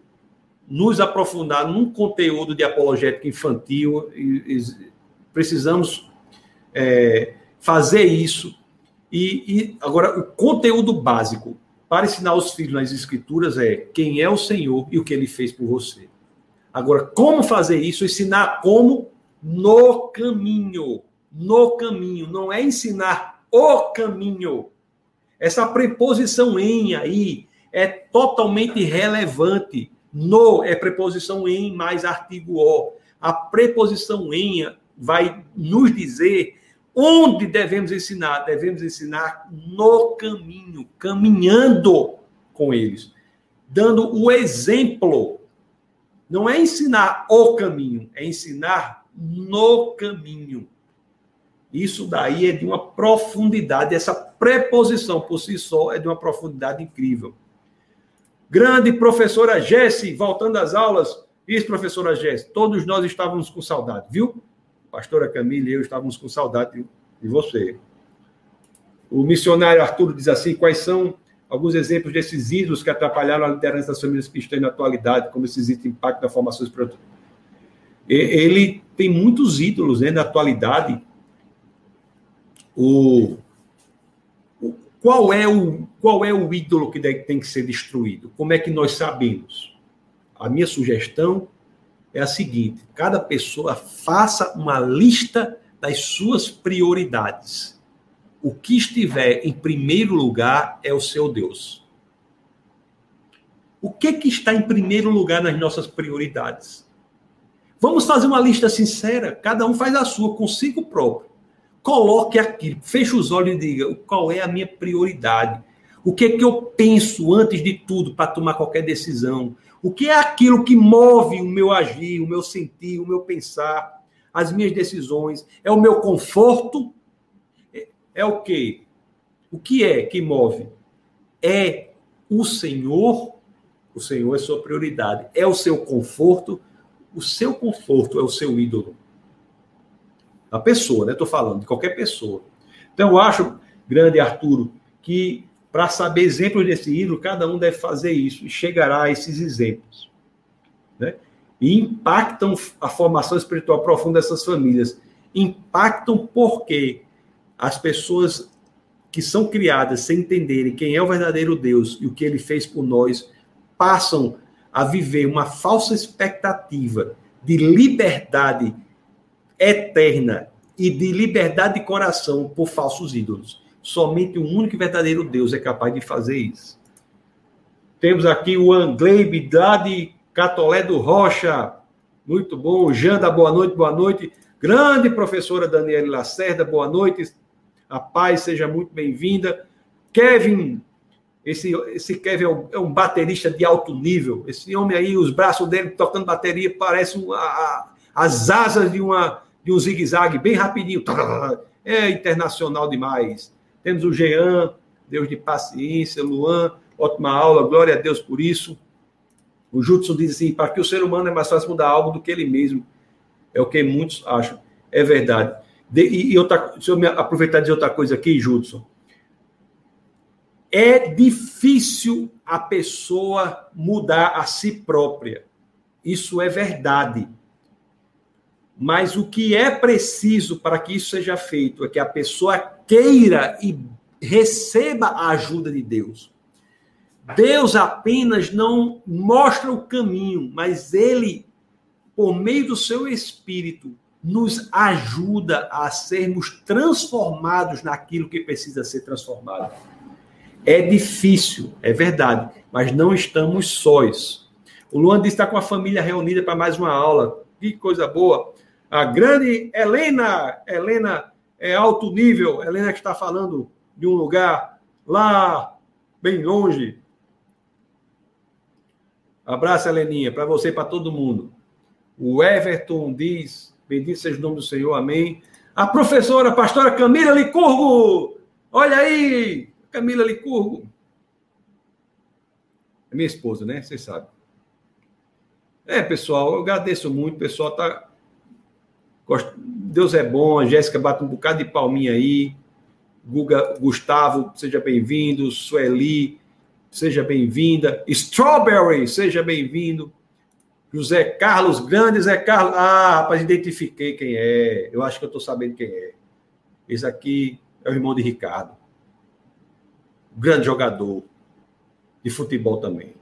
nos aprofundar num conteúdo de apologética infantil, e precisamos fazer isso. E agora, o conteúdo básico para ensinar os filhos nas escrituras é quem é o Senhor e o que ele fez por você. Agora, como fazer isso? Ensinar como? No caminho. No caminho. Não é ensinar o caminho. Essa preposição em aí é totalmente relevante. No é preposição em mais artigo o. A preposição em vai nos dizer onde devemos ensinar. Devemos ensinar no caminho. Caminhando com eles. Dando o exemplo. Não é ensinar o caminho, é ensinar no caminho. Isso daí é de uma profundidade, essa preposição por si só é de uma profundidade incrível. Grande professora Jessi, voltando às aulas, diz professora Jessi, todos nós estávamos com saudade, viu? Pastora Camila e eu estávamos com saudade de você. O missionário Arturo diz assim, quais são alguns exemplos desses ídolos que atrapalharam a liderança das famílias cristãs na atualidade, como esses ídolos impactam na formação espiritual. Ele tem muitos ídolos, né, na atualidade. Qual é o ídolo que tem que ser destruído? Como é que nós sabemos? A minha sugestão é a seguinte, cada pessoa faça uma lista das suas prioridades. O que estiver em primeiro lugar é o seu Deus. O que está em primeiro lugar nas nossas prioridades? Vamos fazer uma lista sincera. Cada um faz a sua, consigo próprio. Coloque aqui, feche os olhos e diga qual é a minha prioridade. O que é que eu penso antes de tudo para tomar qualquer decisão? O que é aquilo que move o meu agir, o meu sentir, o meu pensar, as minhas decisões? É o meu conforto? É o quê? O que é que move? É o Senhor. O Senhor é sua prioridade. É o seu conforto. O seu conforto é o seu ídolo. A pessoa, né? Estou falando de qualquer pessoa. Então, eu acho, grande Arturo, que para saber exemplos desse ídolo, cada um deve fazer isso. E chegará a esses exemplos. Né? e impactam a formação espiritual profunda dessas famílias. Impactam porque as pessoas que são criadas sem entenderem quem é o verdadeiro Deus e o que ele fez por nós, passam a viver uma falsa expectativa de liberdade eterna e de liberdade de coração por falsos ídolos. Somente o único e verdadeiro Deus é capaz de fazer isso. Temos aqui o Angleibe, lá de Catolé do Rocha. Muito bom. Janda, boa noite, boa noite. Grande professora Daniele Lacerda, boa noite. A paz, seja muito bem-vinda. Kevin, esse Kevin é um baterista de alto nível. Esse homem aí, os braços dele tocando bateria, parece as asas de um zigue-zague, bem rapidinho. É internacional demais. Temos o Jean, Deus de paciência, Luan, ótima aula, glória a Deus por isso. O Judson diz assim, para que o ser humano é mais fácil mudar algo do que ele mesmo. É o que muitos acham. É verdade. Se eu me aproveitar e dizer outra coisa aqui, Judson. É difícil a pessoa mudar a si própria. Isso é verdade. Mas o que é preciso para que isso seja feito é que a pessoa queira e receba a ajuda de Deus. Deus apenas não mostra o caminho, mas ele, por meio do seu Espírito, nos ajuda a sermos transformados naquilo que precisa ser transformado. É difícil, é verdade, mas não estamos sós. O Luan diz que está com a família reunida para mais uma aula. Que coisa boa. A grande Helena é alto nível. Helena que está falando de um lugar lá bem longe. Abraço, Heleninha, para você e para todo mundo. O Everton diz, bendito seja o nome do Senhor, amém. A professora, a pastora Camila Licurgo. Olha aí, Camila Licurgo. É minha esposa, né? Vocês sabem. É, pessoal, eu agradeço muito, o pessoal tá... Deus é bom, a Jéssica bate um bocado de palminha aí. Guga, Gustavo, seja bem-vindo. Sueli, seja bem-vinda. Strawberry, seja bem-vindo. José Carlos, grande Zé Carlos. Ah, rapaz, identifiquei quem é. Eu acho que eu estou sabendo quem é. Esse aqui é o irmão de Ricardo. Grande jogador de futebol também.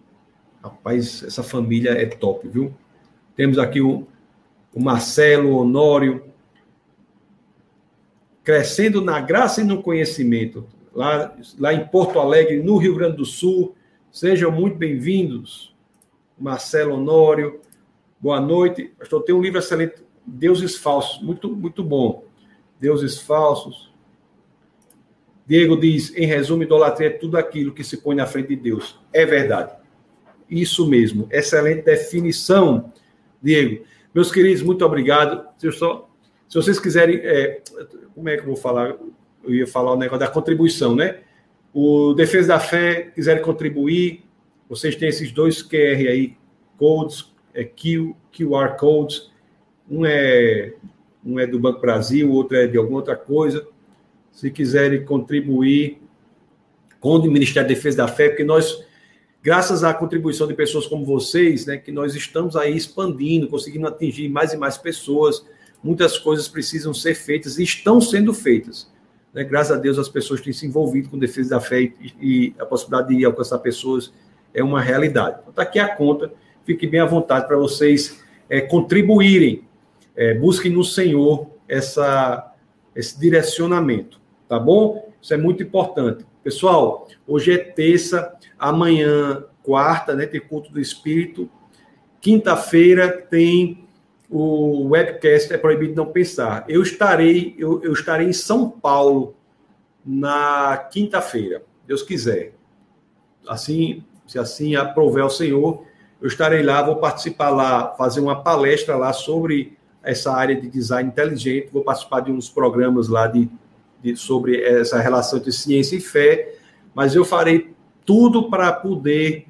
Rapaz, essa família é top, viu? Temos aqui o Marcelo Honório. Crescendo na graça e no conhecimento. Lá em Porto Alegre, no Rio Grande do Sul. Sejam muito bem-vindos. Marcelo Honório, boa noite. Pastor, tem um livro excelente, Deuses Falsos, muito, muito bom. Deuses Falsos. Diego diz, em resumo, idolatria é tudo aquilo que se põe na frente de Deus. É verdade. Isso mesmo. Excelente definição, Diego. Meus queridos, muito obrigado. Se vocês quiserem... como é que eu vou falar? Eu ia falar o negócio da contribuição, né? O Defesa da Fé, quiserem contribuir... Vocês têm esses dois QR aí, codes, QR codes. Um é do Banco Brasil, o outro é de alguma outra coisa. Se quiserem contribuir com o Ministério da Defesa da Fé, porque nós, graças à contribuição de pessoas como vocês, né, que nós estamos aí expandindo, conseguindo atingir mais e mais pessoas. Muitas coisas precisam ser feitas e estão sendo feitas. Né? Graças a Deus as pessoas têm se envolvido com a Defesa da Fé e a possibilidade de alcançar pessoas é uma realidade. Então, tá aqui a conta. Fique bem à vontade para vocês contribuírem. Busquem no Senhor esse direcionamento. Tá bom? Isso é muito importante. Pessoal, hoje é terça, amanhã, quarta, né? Tem culto do Espírito. Quinta-feira tem o webcast É Proibido Não Pensar. Eu estarei em São Paulo na quinta-feira, Deus quiser. Se assim aprover o Senhor, eu estarei lá, vou participar lá, fazer uma palestra lá sobre essa área de design inteligente, vou participar de uns programas lá sobre essa relação entre ciência e fé, mas eu farei tudo para poder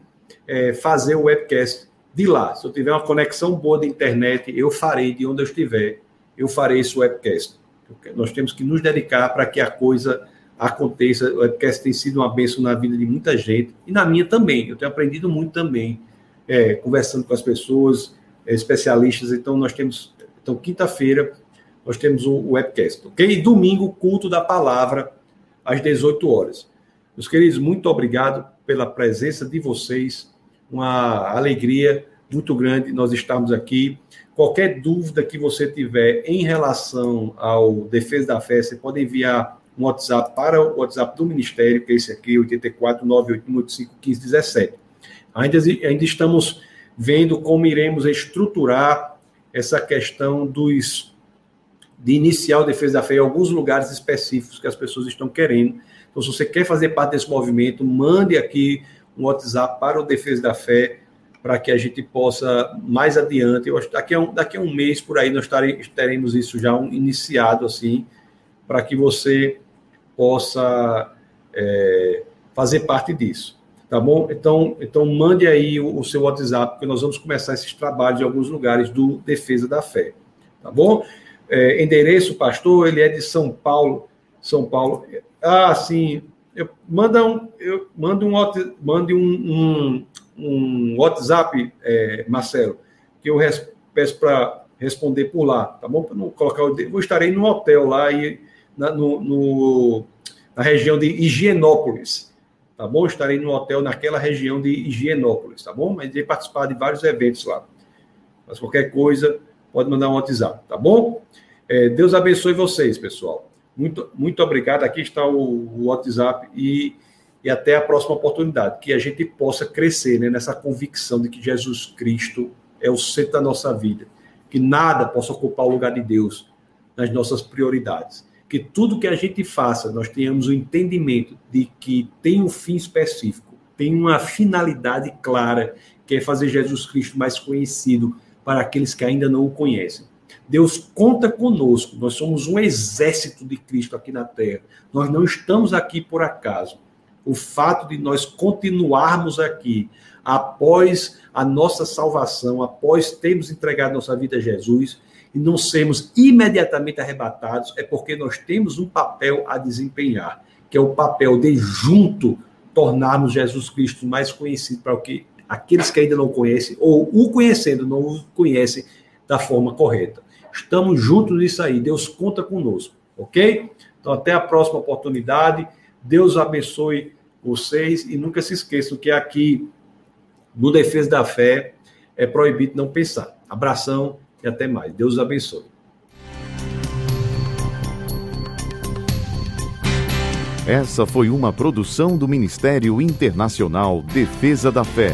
fazer o webcast de lá. Se eu tiver uma conexão boa de internet, eu farei de onde eu estiver, eu farei esse webcast. Nós temos que nos dedicar para que a coisa... aconteça, o podcast tem sido uma bênção na vida de muita gente, e na minha também, eu tenho aprendido muito também, conversando com as pessoas, especialistas. Então, nós temos... Então, quinta-feira, nós temos o webcast, ok? E domingo, culto da palavra, às 18 horas. Meus queridos, muito obrigado pela presença de vocês. Uma alegria muito grande nós estarmos aqui. Qualquer dúvida que você tiver em relação ao Defesa da Fé, você pode enviar um WhatsApp para o WhatsApp do Ministério, que é esse aqui, 84981851517. Ainda estamos vendo como iremos estruturar essa questão de iniciar o Defesa da Fé em alguns lugares específicos que as pessoas estão querendo. Então, se você quer fazer parte desse movimento, mande aqui um WhatsApp para o Defesa da Fé, para que a gente possa, mais adiante, eu acho que daqui a um mês, por aí, nós teremos isso já iniciado, assim, para que você possa fazer parte disso, tá bom? Então mande aí o seu WhatsApp, porque nós vamos começar esses trabalhos em alguns lugares do Defesa da Fé, tá bom? Endereço, pastor, ele é de São Paulo. Ah, sim, mande um WhatsApp, Marcelo, que eu peço para responder por lá, tá bom? Para não colocar eu estarei num hotel lá e na região de Higienópolis, tá bom? Estarei num hotel naquela região de Higienópolis, tá bom? Mas irei participar de vários eventos lá. Mas qualquer coisa, pode mandar um WhatsApp, tá bom? Deus abençoe vocês, pessoal. Muito, muito obrigado. Aqui está o WhatsApp e até a próxima oportunidade, que a gente possa crescer, né, nessa convicção de que Jesus Cristo é o centro da nossa vida, que nada possa ocupar o lugar de Deus nas nossas prioridades, que tudo que a gente faça, nós tenhamos o entendimento de que tem um fim específico, tem uma finalidade clara, que é fazer Jesus Cristo mais conhecido para aqueles que ainda não o conhecem. Deus conta conosco, nós somos um exército de Cristo aqui na Terra, nós não estamos aqui por acaso. O fato de nós continuarmos aqui, após a nossa salvação, após termos entregado nossa vida a Jesus, e não sermos imediatamente arrebatados, é porque nós temos um papel a desempenhar, que é o papel de junto tornarmos Jesus Cristo mais conhecido para aqueles que ainda não conhecem, ou o conhecendo, não o conhecem da forma correta. Estamos juntos nisso aí, Deus conta conosco, ok? Então, até a próxima oportunidade. Deus abençoe vocês e nunca se esqueçam que aqui no Defesa da Fé é proibido não pensar. Abração e até mais. Deus abençoe. Essa foi uma produção do Ministério Internacional Defesa da Fé,